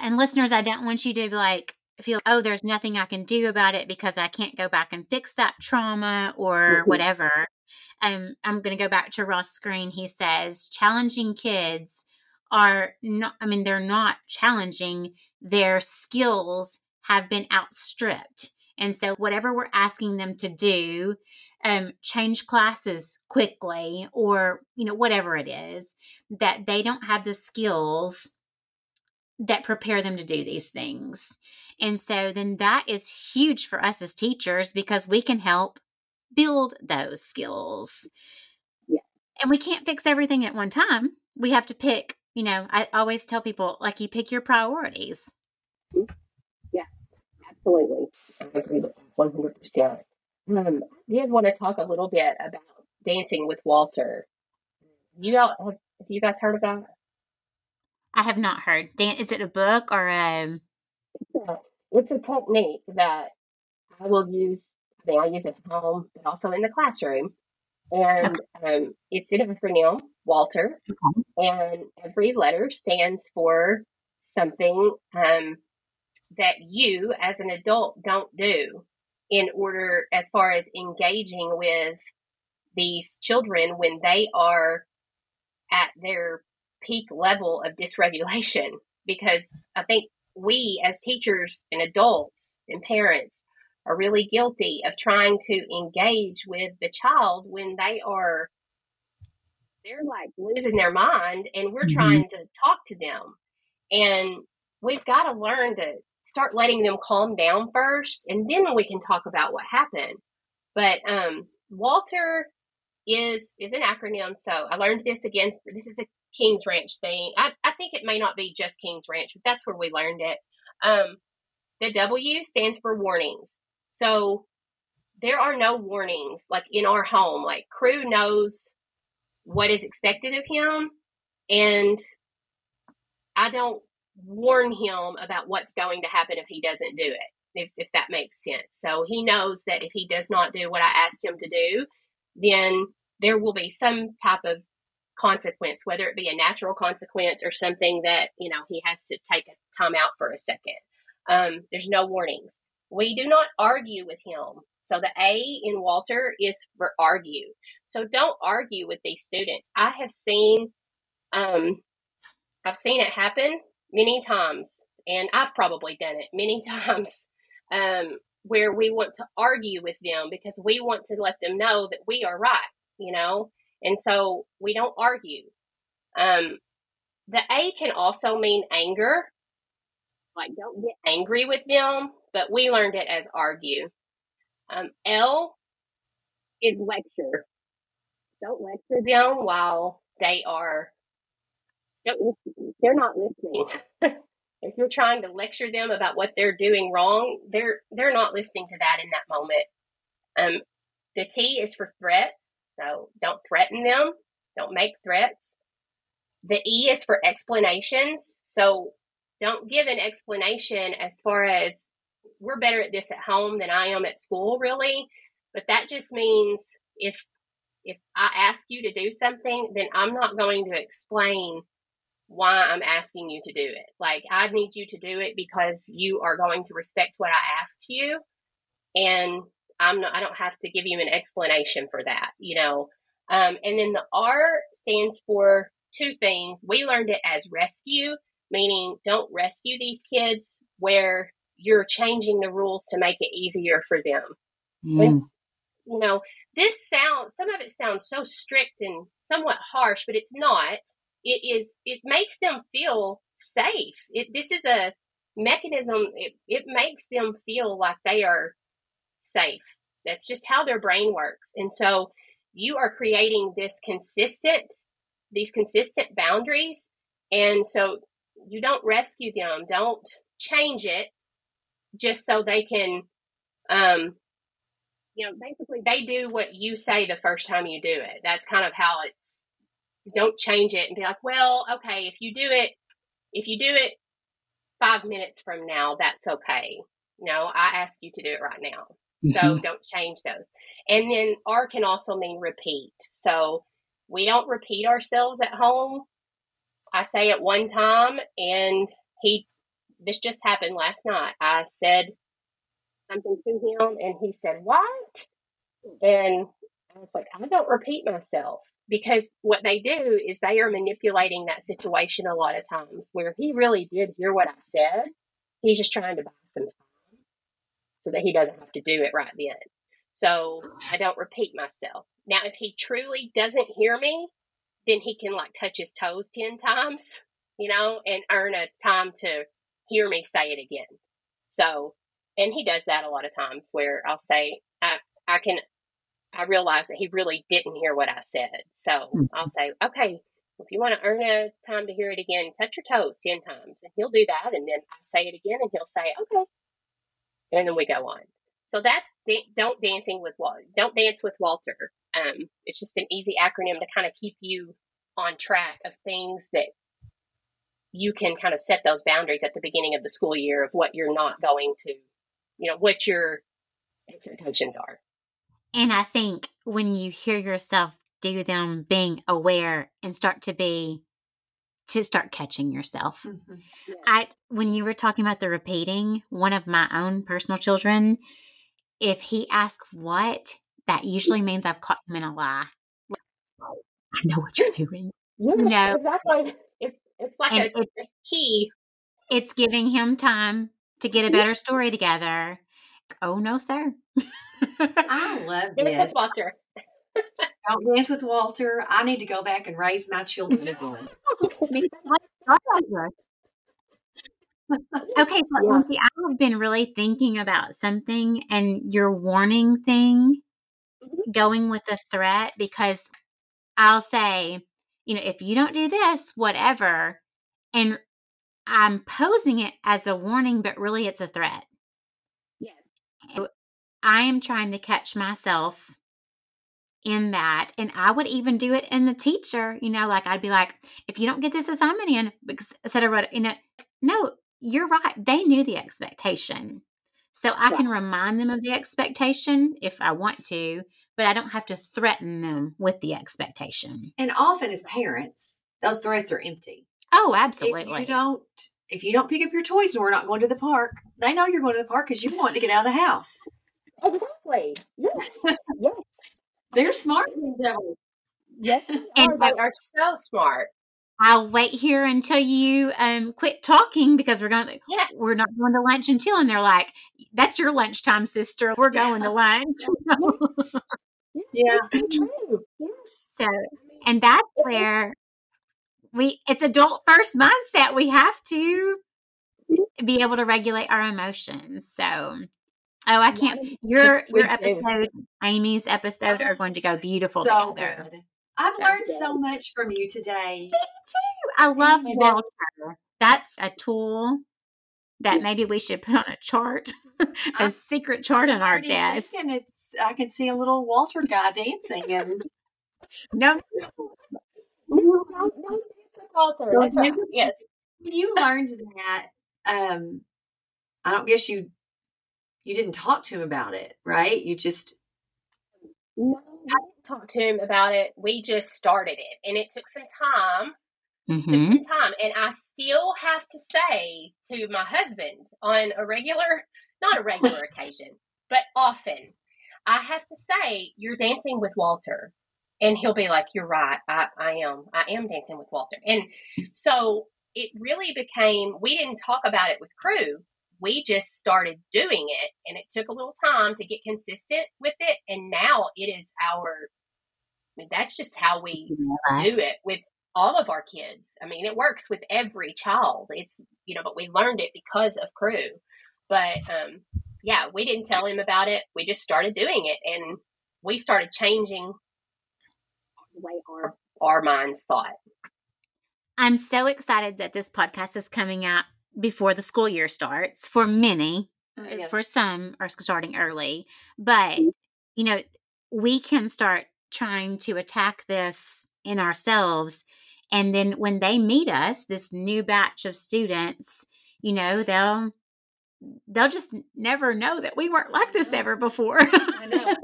And listeners, I don't want you to feel, oh, there's nothing I can do about it because I can't go back and fix that trauma or whatever. I'm going to go back to Ross Greene. He says, challenging kids are not, they're not challenging. Their skills have been outstripped. And so whatever we're asking them to do, change classes quickly or, whatever it is, that they don't have the skills that prepare them to do these things. And so then that is huge for us as teachers because we can help build those skills. Yeah. And we can't fix everything at one time. We have to pick, I always tell people, you pick your priorities. Yeah, absolutely. I agree with that 100%. I did want to talk a little bit about Dancing with Walter. Have you guys heard about it? I have not heard. Is it a book or a... It's a technique that I will use. I use it at home, but also in the classroom. And it's an acronym, Walter. Okay. And every letter stands for something that you as an adult don't do. In order, as far as engaging with these children when they are at their peak level of dysregulation. Because I think we as teachers and adults and parents are really guilty of trying to engage with the child when they're losing their mind and we're trying to talk to them. And we've got to learn to start letting them calm down first, and then we can talk about what happened. But Walter is an acronym, so I learned this again. This is a King's Ranch thing. I think it may not be just King's Ranch, but that's where we learned it. The W stands for warnings. So there are no warnings, in our home. Crew knows what is expected of him, and I don't warn him about what's going to happen if he doesn't do it, if that makes sense. So he knows that if he does not do what I ask him to do, then there will be some type of consequence, whether it be a natural consequence or something that, he has to take a time out for a second. There's no warnings. We do not argue with him. So the A in Walter is for argue. So don't argue with these students. I have seen, I've seen it happen many times, and I've probably done it many times, where we want to argue with them because we want to let them know that we are right, and so we don't argue. The A can also mean anger, don't get angry with them, but we learned it as argue. L is lecture. Don't lecture them while they are... They're not listening. If you're trying to lecture them about what they're doing wrong, they're not listening to that in that moment. The T is for threats, so don't threaten them. Don't make threats. The E is for explanations, so don't give an explanation as far as we're better at this at home than I am at school, really. But that just means if I ask you to do something, then I'm not going to explain why I'm asking you to do it. I need you to do it because you are going to respect what I asked you, and I don't have to give you an explanation for that, And then the R stands for two things. We learned it as rescue, meaning don't rescue these kids where you're changing the rules to make it easier for them. Mm. It's, you know, this sounds, some of it sounds so strict and somewhat harsh, but it's not. It is, it makes them feel safe. This is a mechanism. It makes them feel like they are safe. That's just how their brain works. And so you are creating these consistent boundaries. And so you don't rescue them. Don't change it just so they can, basically they do what you say the first time you do it. That's kind of how it's, don't change it and be like, well, okay, if you do it 5 minutes from now, that's okay. No, I ask you to do it right now. Mm-hmm. So don't change those. And then R can also mean repeat. So we don't repeat ourselves at home. I say it one time and this just happened last night. I said something to him and he said, what? And I was like, I don't repeat myself, because what they do is they are manipulating that situation a lot of times, where he really did hear what I said. He's just trying to buy some time so that he doesn't have to do it right then. So I don't repeat myself. Now, if he truly doesn't hear me, then he can like touch his toes 10 times, and earn a time to hear me say it again. So, and he does that a lot of times, where I'll say, I realize that he really didn't hear what I said. So I'll say, okay, if you want to earn a time to hear it again, touch your toes 10 times. And he'll do that. And then I say it again and he'll say, okay. And then we go on. So that's Don't Dance with Walter. It's just an easy acronym to kind of keep you on track of things that you can kind of set those boundaries at the beginning of the school year of what you're not going to, what your expectations are. And I think when you hear yourself do them, being aware and start catching yourself. Mm-hmm. Yeah. When you were talking about the repeating, one of my own personal children, if he asks what, that usually means I've caught him in a lie. I know what you're doing. Yes, no, exactly. It's like a key. It's giving him time to get a better story together. Oh no, sir. I love this. Dance with Walter. Don't Dance with Walter. I need to go back and raise my children again. Okay, so Auntie, I have been really thinking about something, and your warning thing, going with the threat, because I'll say, if you don't do this, whatever, and I'm posing it as a warning, but really it's a threat. Yeah. I am trying to catch myself in that. And I would even do it in the teacher, I'd be like, if you don't get this assignment in, etc., no, you're right. They knew the expectation. So I can remind them of the expectation if I want to, but I don't have to threaten them with the expectation. And often as parents, those threats are empty. Oh, absolutely. If you don't pick up your toys and we're not going to the park, they know you're going to the park because you want to get out of the house. Exactly. Yes. Yes. They're smart. Yes. And they are so smart. I'll wait here until you quit talking, because we're not going to lunch until, and they're like, that's your lunchtime, sister. We're going to lunch. Yeah. True. Yes. So, and that's where it's adult first mindset. We have to be able to regulate our emotions. So. Oh, I can't. Your episode, Amy's episode, are going to go beautiful together. Good. I've learned so much from you today. Me too. I love Walter. That's a tool that maybe we should put on a chart, secret chart on our desk. And I can see a little Walter guy dancing. And no, Walter. That's right. Yes, you learned that. I don't guess you. You didn't talk to him about it, right? No, I didn't talk to him about it. We just started it, and it took some time. Mm-hmm. And I still have to say to my husband on not a regular occasion, but often, I have to say, you're dancing with Walter. And he'll be like, you're right. I am dancing with Walter. And so it really became, we didn't talk about it with crew, we just started doing it, and it took a little time to get consistent with it. And now it is our, I mean, that's just how we do it with all of our kids. I mean, it works with every child. It's, you know, but we learned it because of crew. But yeah, we didn't tell him about it. We just started doing it, and we started changing the way our minds thought. I'm so excited that this podcast is coming out before the school year starts for many. Yes. For some are starting early, but you know, we can start trying to attack this in ourselves. And then when they meet us, this new batch of students, you know, they'll just never know that we weren't like this ever before. I know.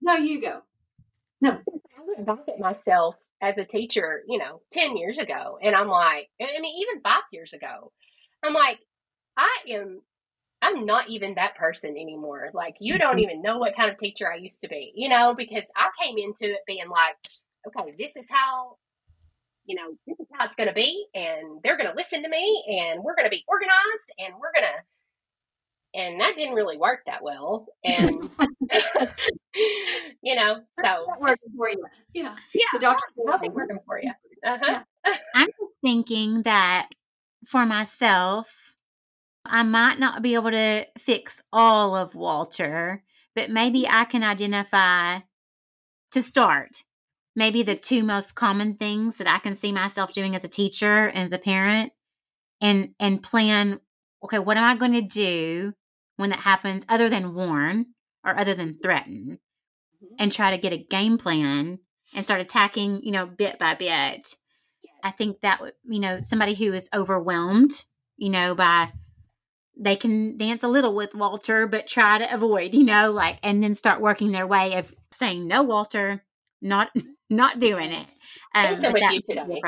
No, you go. No. I look back at myself as a teacher, you know, 10 years ago. And I'm like, I mean, even 5 years ago, I'm like, I'm not even that person anymore. Like, you don't even know what kind of teacher I used to be, you know, because I came into it being like, okay, this is how, you know, this is how it's going to be. And they're going to listen to me, and we're going to be organized, and we're going to, and that didn't really work that well. And, you know, so. Working for you. Yeah. Yeah. So Dr. Nothing working for you. Uh-huh. Yeah. I'm thinking that for myself, I might not be able to fix all of Walter, but maybe I can identify to start. Maybe the two most common things that I can see myself doing as a teacher and as a parent, and plan, okay, what am I going to do when that happens, other than warn or other than threaten, and try to get a game plan and start attacking, you know, bit by bit. I think that would, you know, somebody who is overwhelmed, you know, by, they can dance a little with Walter, but try to avoid, you know, like, and then start working their way of saying, no, Walter, not doing it. Dancing with you today.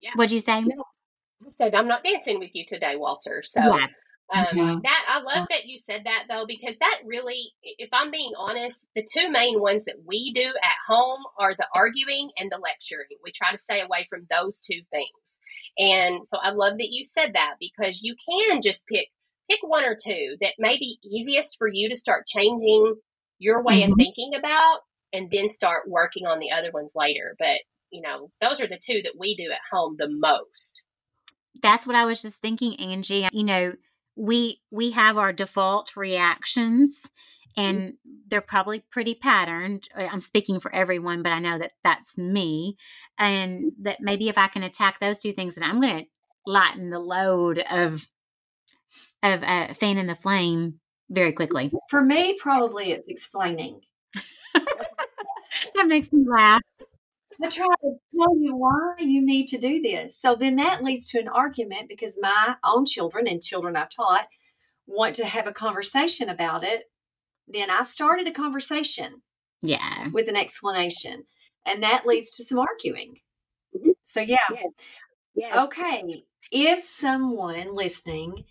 Yeah. What'd you say? No, I said, I'm not dancing with you today, Walter. So yeah. That, I love that you said that though, because that really, if I'm being honest, the two main ones that we do at home are the arguing and the lecturing. We try to stay away from those two things. And so I love that you said that, because you can just pick one or two that may be easiest for you to start changing your way of thinking about, and then start working on the other ones later. But you know, those are the two that we do at home the most. That's what I was just thinking, Angie. You know, we have our default reactions, and they're probably pretty patterned. I'm speaking for everyone, but I know that that's me. And that maybe if I can attack those two things, then I'm going to lighten the load of fanning the flame very quickly. For me, probably it's explaining. That makes me laugh. I try to tell you why you need to do this. So then that leads to an argument, because my own children and children I've taught want to have a conversation about it. Then I started a conversation with an explanation, and that leads to some arguing. So yeah. Yes. Yes. Okay. If someone listening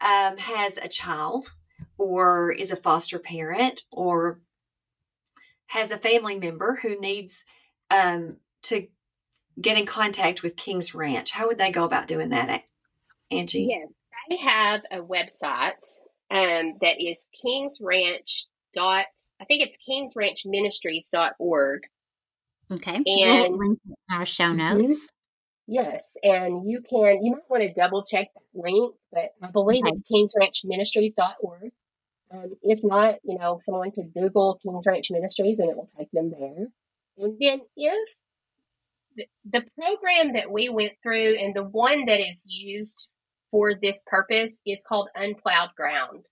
has a child, or is a foster parent, or has a family member who needs to get in contact with King's Ranch, how would they go about doing that, Angie? Yes, they have a website that is I think it's King's Ranch Ministries.org. Okay. And we'll link our show notes. Yes, and you might want to double check that link, but I believe it's King's Ranch Ministries.org. If not, you know, someone could Google King's Ranch Ministries and it will take them there. And then if the program that we went through, and the one that is used for this purpose, is called Unplowed Ground.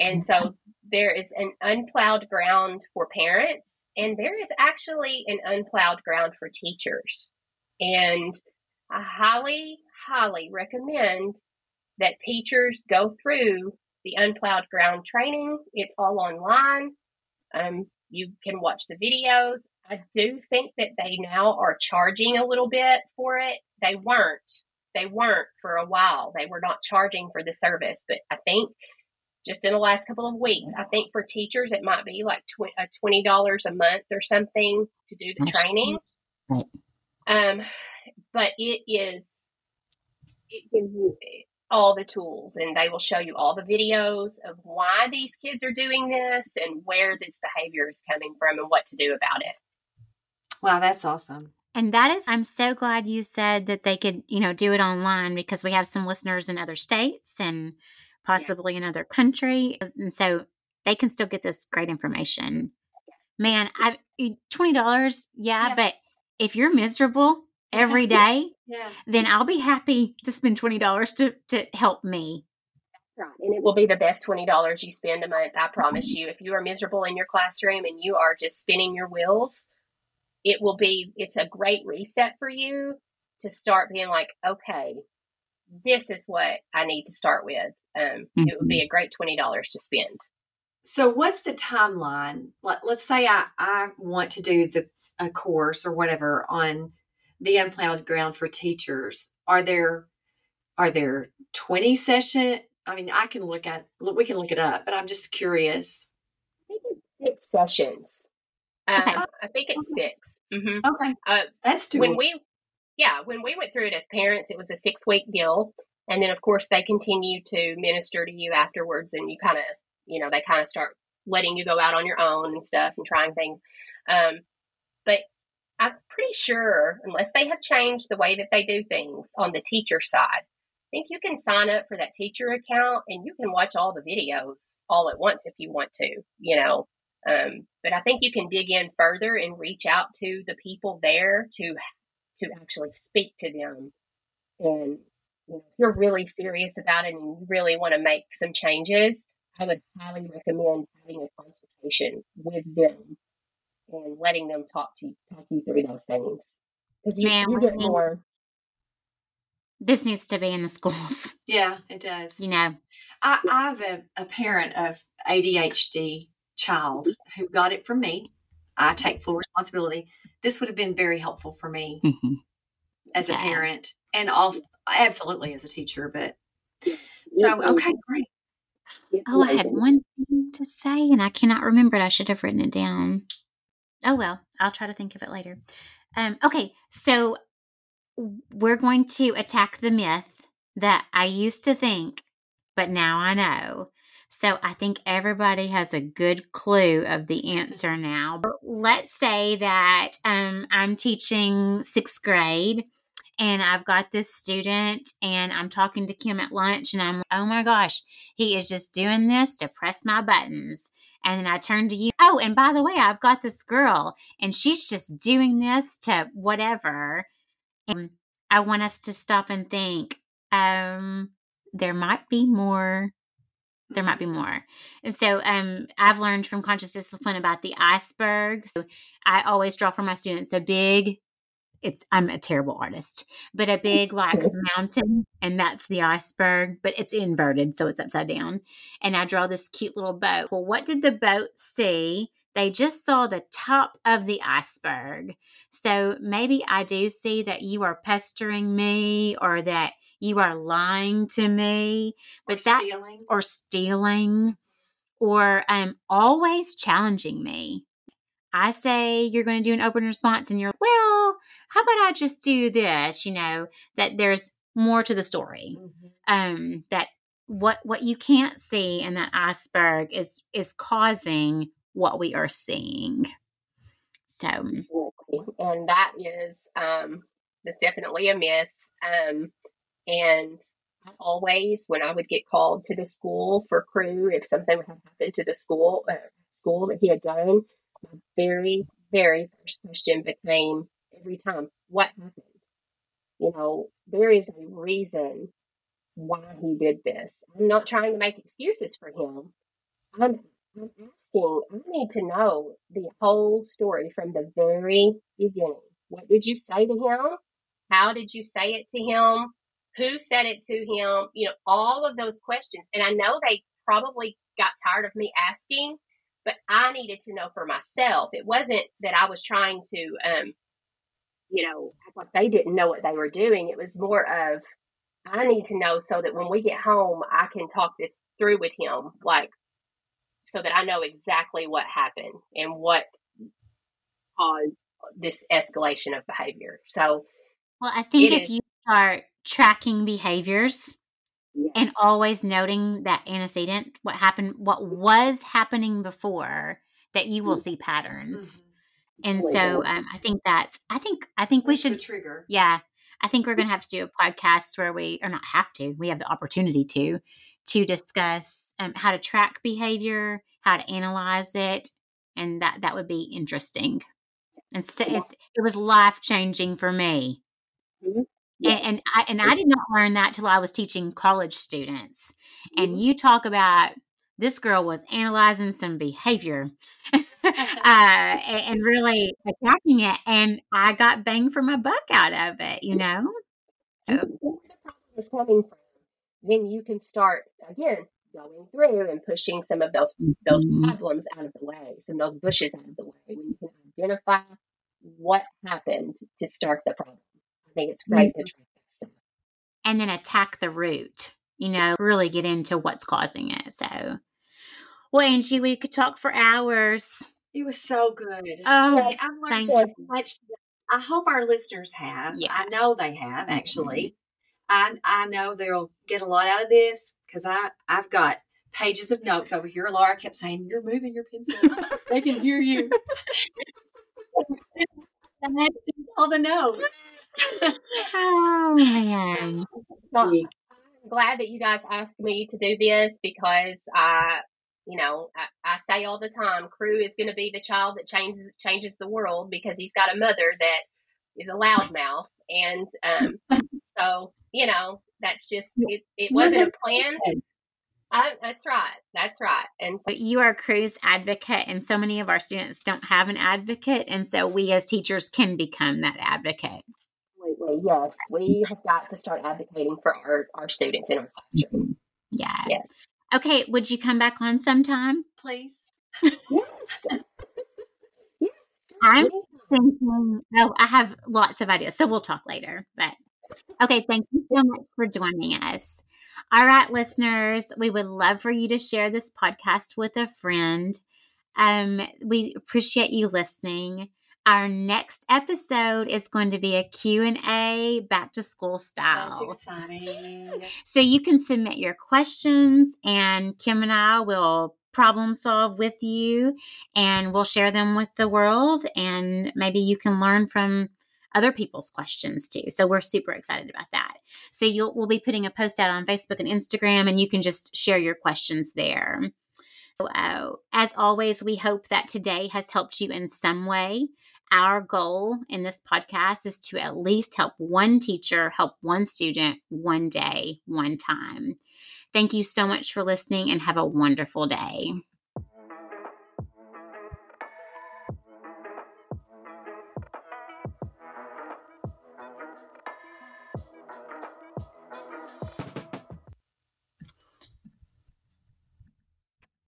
And so there is an Unplowed Ground for parents, and there is actually an Unplowed Ground for teachers. And I highly, highly recommend that teachers go through the Unplowed Ground training. It's all online. You can watch the videos. I do think that they now are charging a little bit for it. They weren't for a while. They were not charging for the service. But I think just in the last couple of weeks, I think for teachers, it might be like $20 a month or something to do the training. But it gives you all the tools, and they will show you all the videos of why these kids are doing this and where this behavior is coming from and what to do about it. Wow, that's awesome. And that is, I'm so glad you said that they could, you know, do it online, because we have some listeners in other states and possibly another country. And so they can still get this great information. Man, $20. Yeah. But if you're miserable every day, then I'll be happy to spend $20 to help me. Right. And it will be the best $20 you spend a month. I promise you, if you are miserable in your classroom and you are just spinning your wheels, it's a great reset for you to start being like, okay, this is what I need to start with. It would be a great $20 to spend. So what's the timeline? Let's say I want to do a course or whatever on the Unplowed Ground for teachers. Are there 20 sessions? I mean, we can look it up, but I'm just curious. I think it's 6 sessions. Okay. I think it's 6. Mm-hmm. Okay. That's too when we, yeah, when we went through it as parents, it was a 6-week deal. And then of course they continue to minister to you afterwards, and you kind of, you know, they kind of start letting you go out on your own and stuff and trying things. But I'm pretty sure, unless they have changed the way that they do things on the teacher side, I think you can sign up for that teacher account and you can watch all the videos all at once if you want to, you know. But I think you can dig in further and reach out to the people there to actually speak to them. And you know, if you're really serious about it and you really want to make some changes, I would highly recommend having a consultation with them and letting them talk you through those things. Because you get more. This needs to be in the schools. Yeah, it does. You know, I have a parent of ADHD child who got it from me. I take full responsibility. This would have been very helpful for me as a parent and absolutely as a teacher. But so, okay, great. Oh, I had one thing to say and I cannot remember it. I should have written it down. Oh, well, I'll try to think of it later. Okay, so we're going to attack the myth that I used to think, but now I know. So I think everybody has a good clue of the answer now. But let's say that I'm teaching 6th grade and I've got this student and I'm talking to Kim at lunch and I'm like, oh my gosh, he is just doing this to press my buttons. And then I turn to you. Oh, and by the way, I've got this girl and she's just doing this to whatever. And I want us to stop and think, there might be more. And so I've learned from Conscious Discipline about the iceberg. So I always draw for my students I'm a terrible artist, but a big like mountain, and that's the iceberg, but it's inverted. So it's upside down. And I draw this cute little boat. Well, what did the boat see? They just saw the top of the iceberg. So maybe I do see that you are pestering me or that you are lying to me, or stealing or always challenging me. I say you're going to do an open response and you're like, well, how about I just do this? You know, that there's more to the story. Mm-hmm. That what you can't see in that iceberg is causing what we are seeing. So. And that is, that's definitely a myth. And always when I would get called to the school for crew, if something would have happened to the school that he had done, my very, very first question became every time, what happened? You know, there is a reason why he did this. I'm not trying to make excuses for him. I'm asking, I need to know the whole story from the very beginning. What did you say to him? How did you say it to him? Who said it to him? You know, all of those questions. And I know they probably got tired of me asking, but I needed to know for myself. It wasn't that I was trying to, you know, act like they didn't know what they were doing. It was more of, I need to know so that when we get home, I can talk this through with him, like, so that I know exactly what happened and what caused this escalation of behavior. So, well, I think if you start tracking behaviors and always noting that antecedent, what happened, what was happening before, that you will see patterns. And so I think that's, I think we should trigger. Yeah. I think we're going to have to do a podcast where we, or not have to, we have the opportunity to discuss how to track behavior, how to analyze it. And that would be interesting. And so it was life-changing for me. Mm-hmm. Yeah. And I did not learn that till I was teaching college students. Mm-hmm. And you talk about this girl was analyzing some behavior and really attacking it. And I got bang for my buck out of it, you know? So. If the problem is coming from, then you can start, again, going through and pushing some of those problems out of the way, some of those bushes out of the way. When you can identify what happened to start the problem. I think it's great to try that stuff. And then attack the root, you know, really get into what's causing it. So, well, Angie, we could talk for hours. It was so good. Oh, I've learned so much. I hope our listeners have. Yeah. I know they have, actually. I know they'll get a lot out of this. Because I've got pages of notes over here. Laura kept saying, you're moving your pencil. They can hear you. And I had to do all the notes. Oh, man. Well, I'm glad that you guys asked me to do this because, I say all the time, Crew is going to be the child that changes the world because he's got a mother that is a loudmouth. And so, you know. That's just, it wasn't a plan. That's right. And so you are Crew's advocate, and so many of our students don't have an advocate. And so we as teachers can become that advocate. Absolutely, yes. We have got to start advocating for our students in our classroom. Yeah. Yes. Okay. Would you come back on sometime? Please. Yes. I'm thinking, I have lots of ideas, so we'll talk later, but. Okay, thank you so much for joining us. All right, listeners, we would love for you to share this podcast with a friend. We appreciate you listening. Our next episode is going to be a Q&A back to school style. That's exciting. So you can submit your questions and Kim and I will problem solve with you and we'll share them with the world and maybe you can learn from other people's questions too. So we're super excited about that. So we'll be putting a post out on Facebook and Instagram and you can just share your questions there. So as always, we hope that today has helped you in some way. Our goal in this podcast is to at least help one teacher, help one student, one day, one time. Thank you so much for listening and have a wonderful day.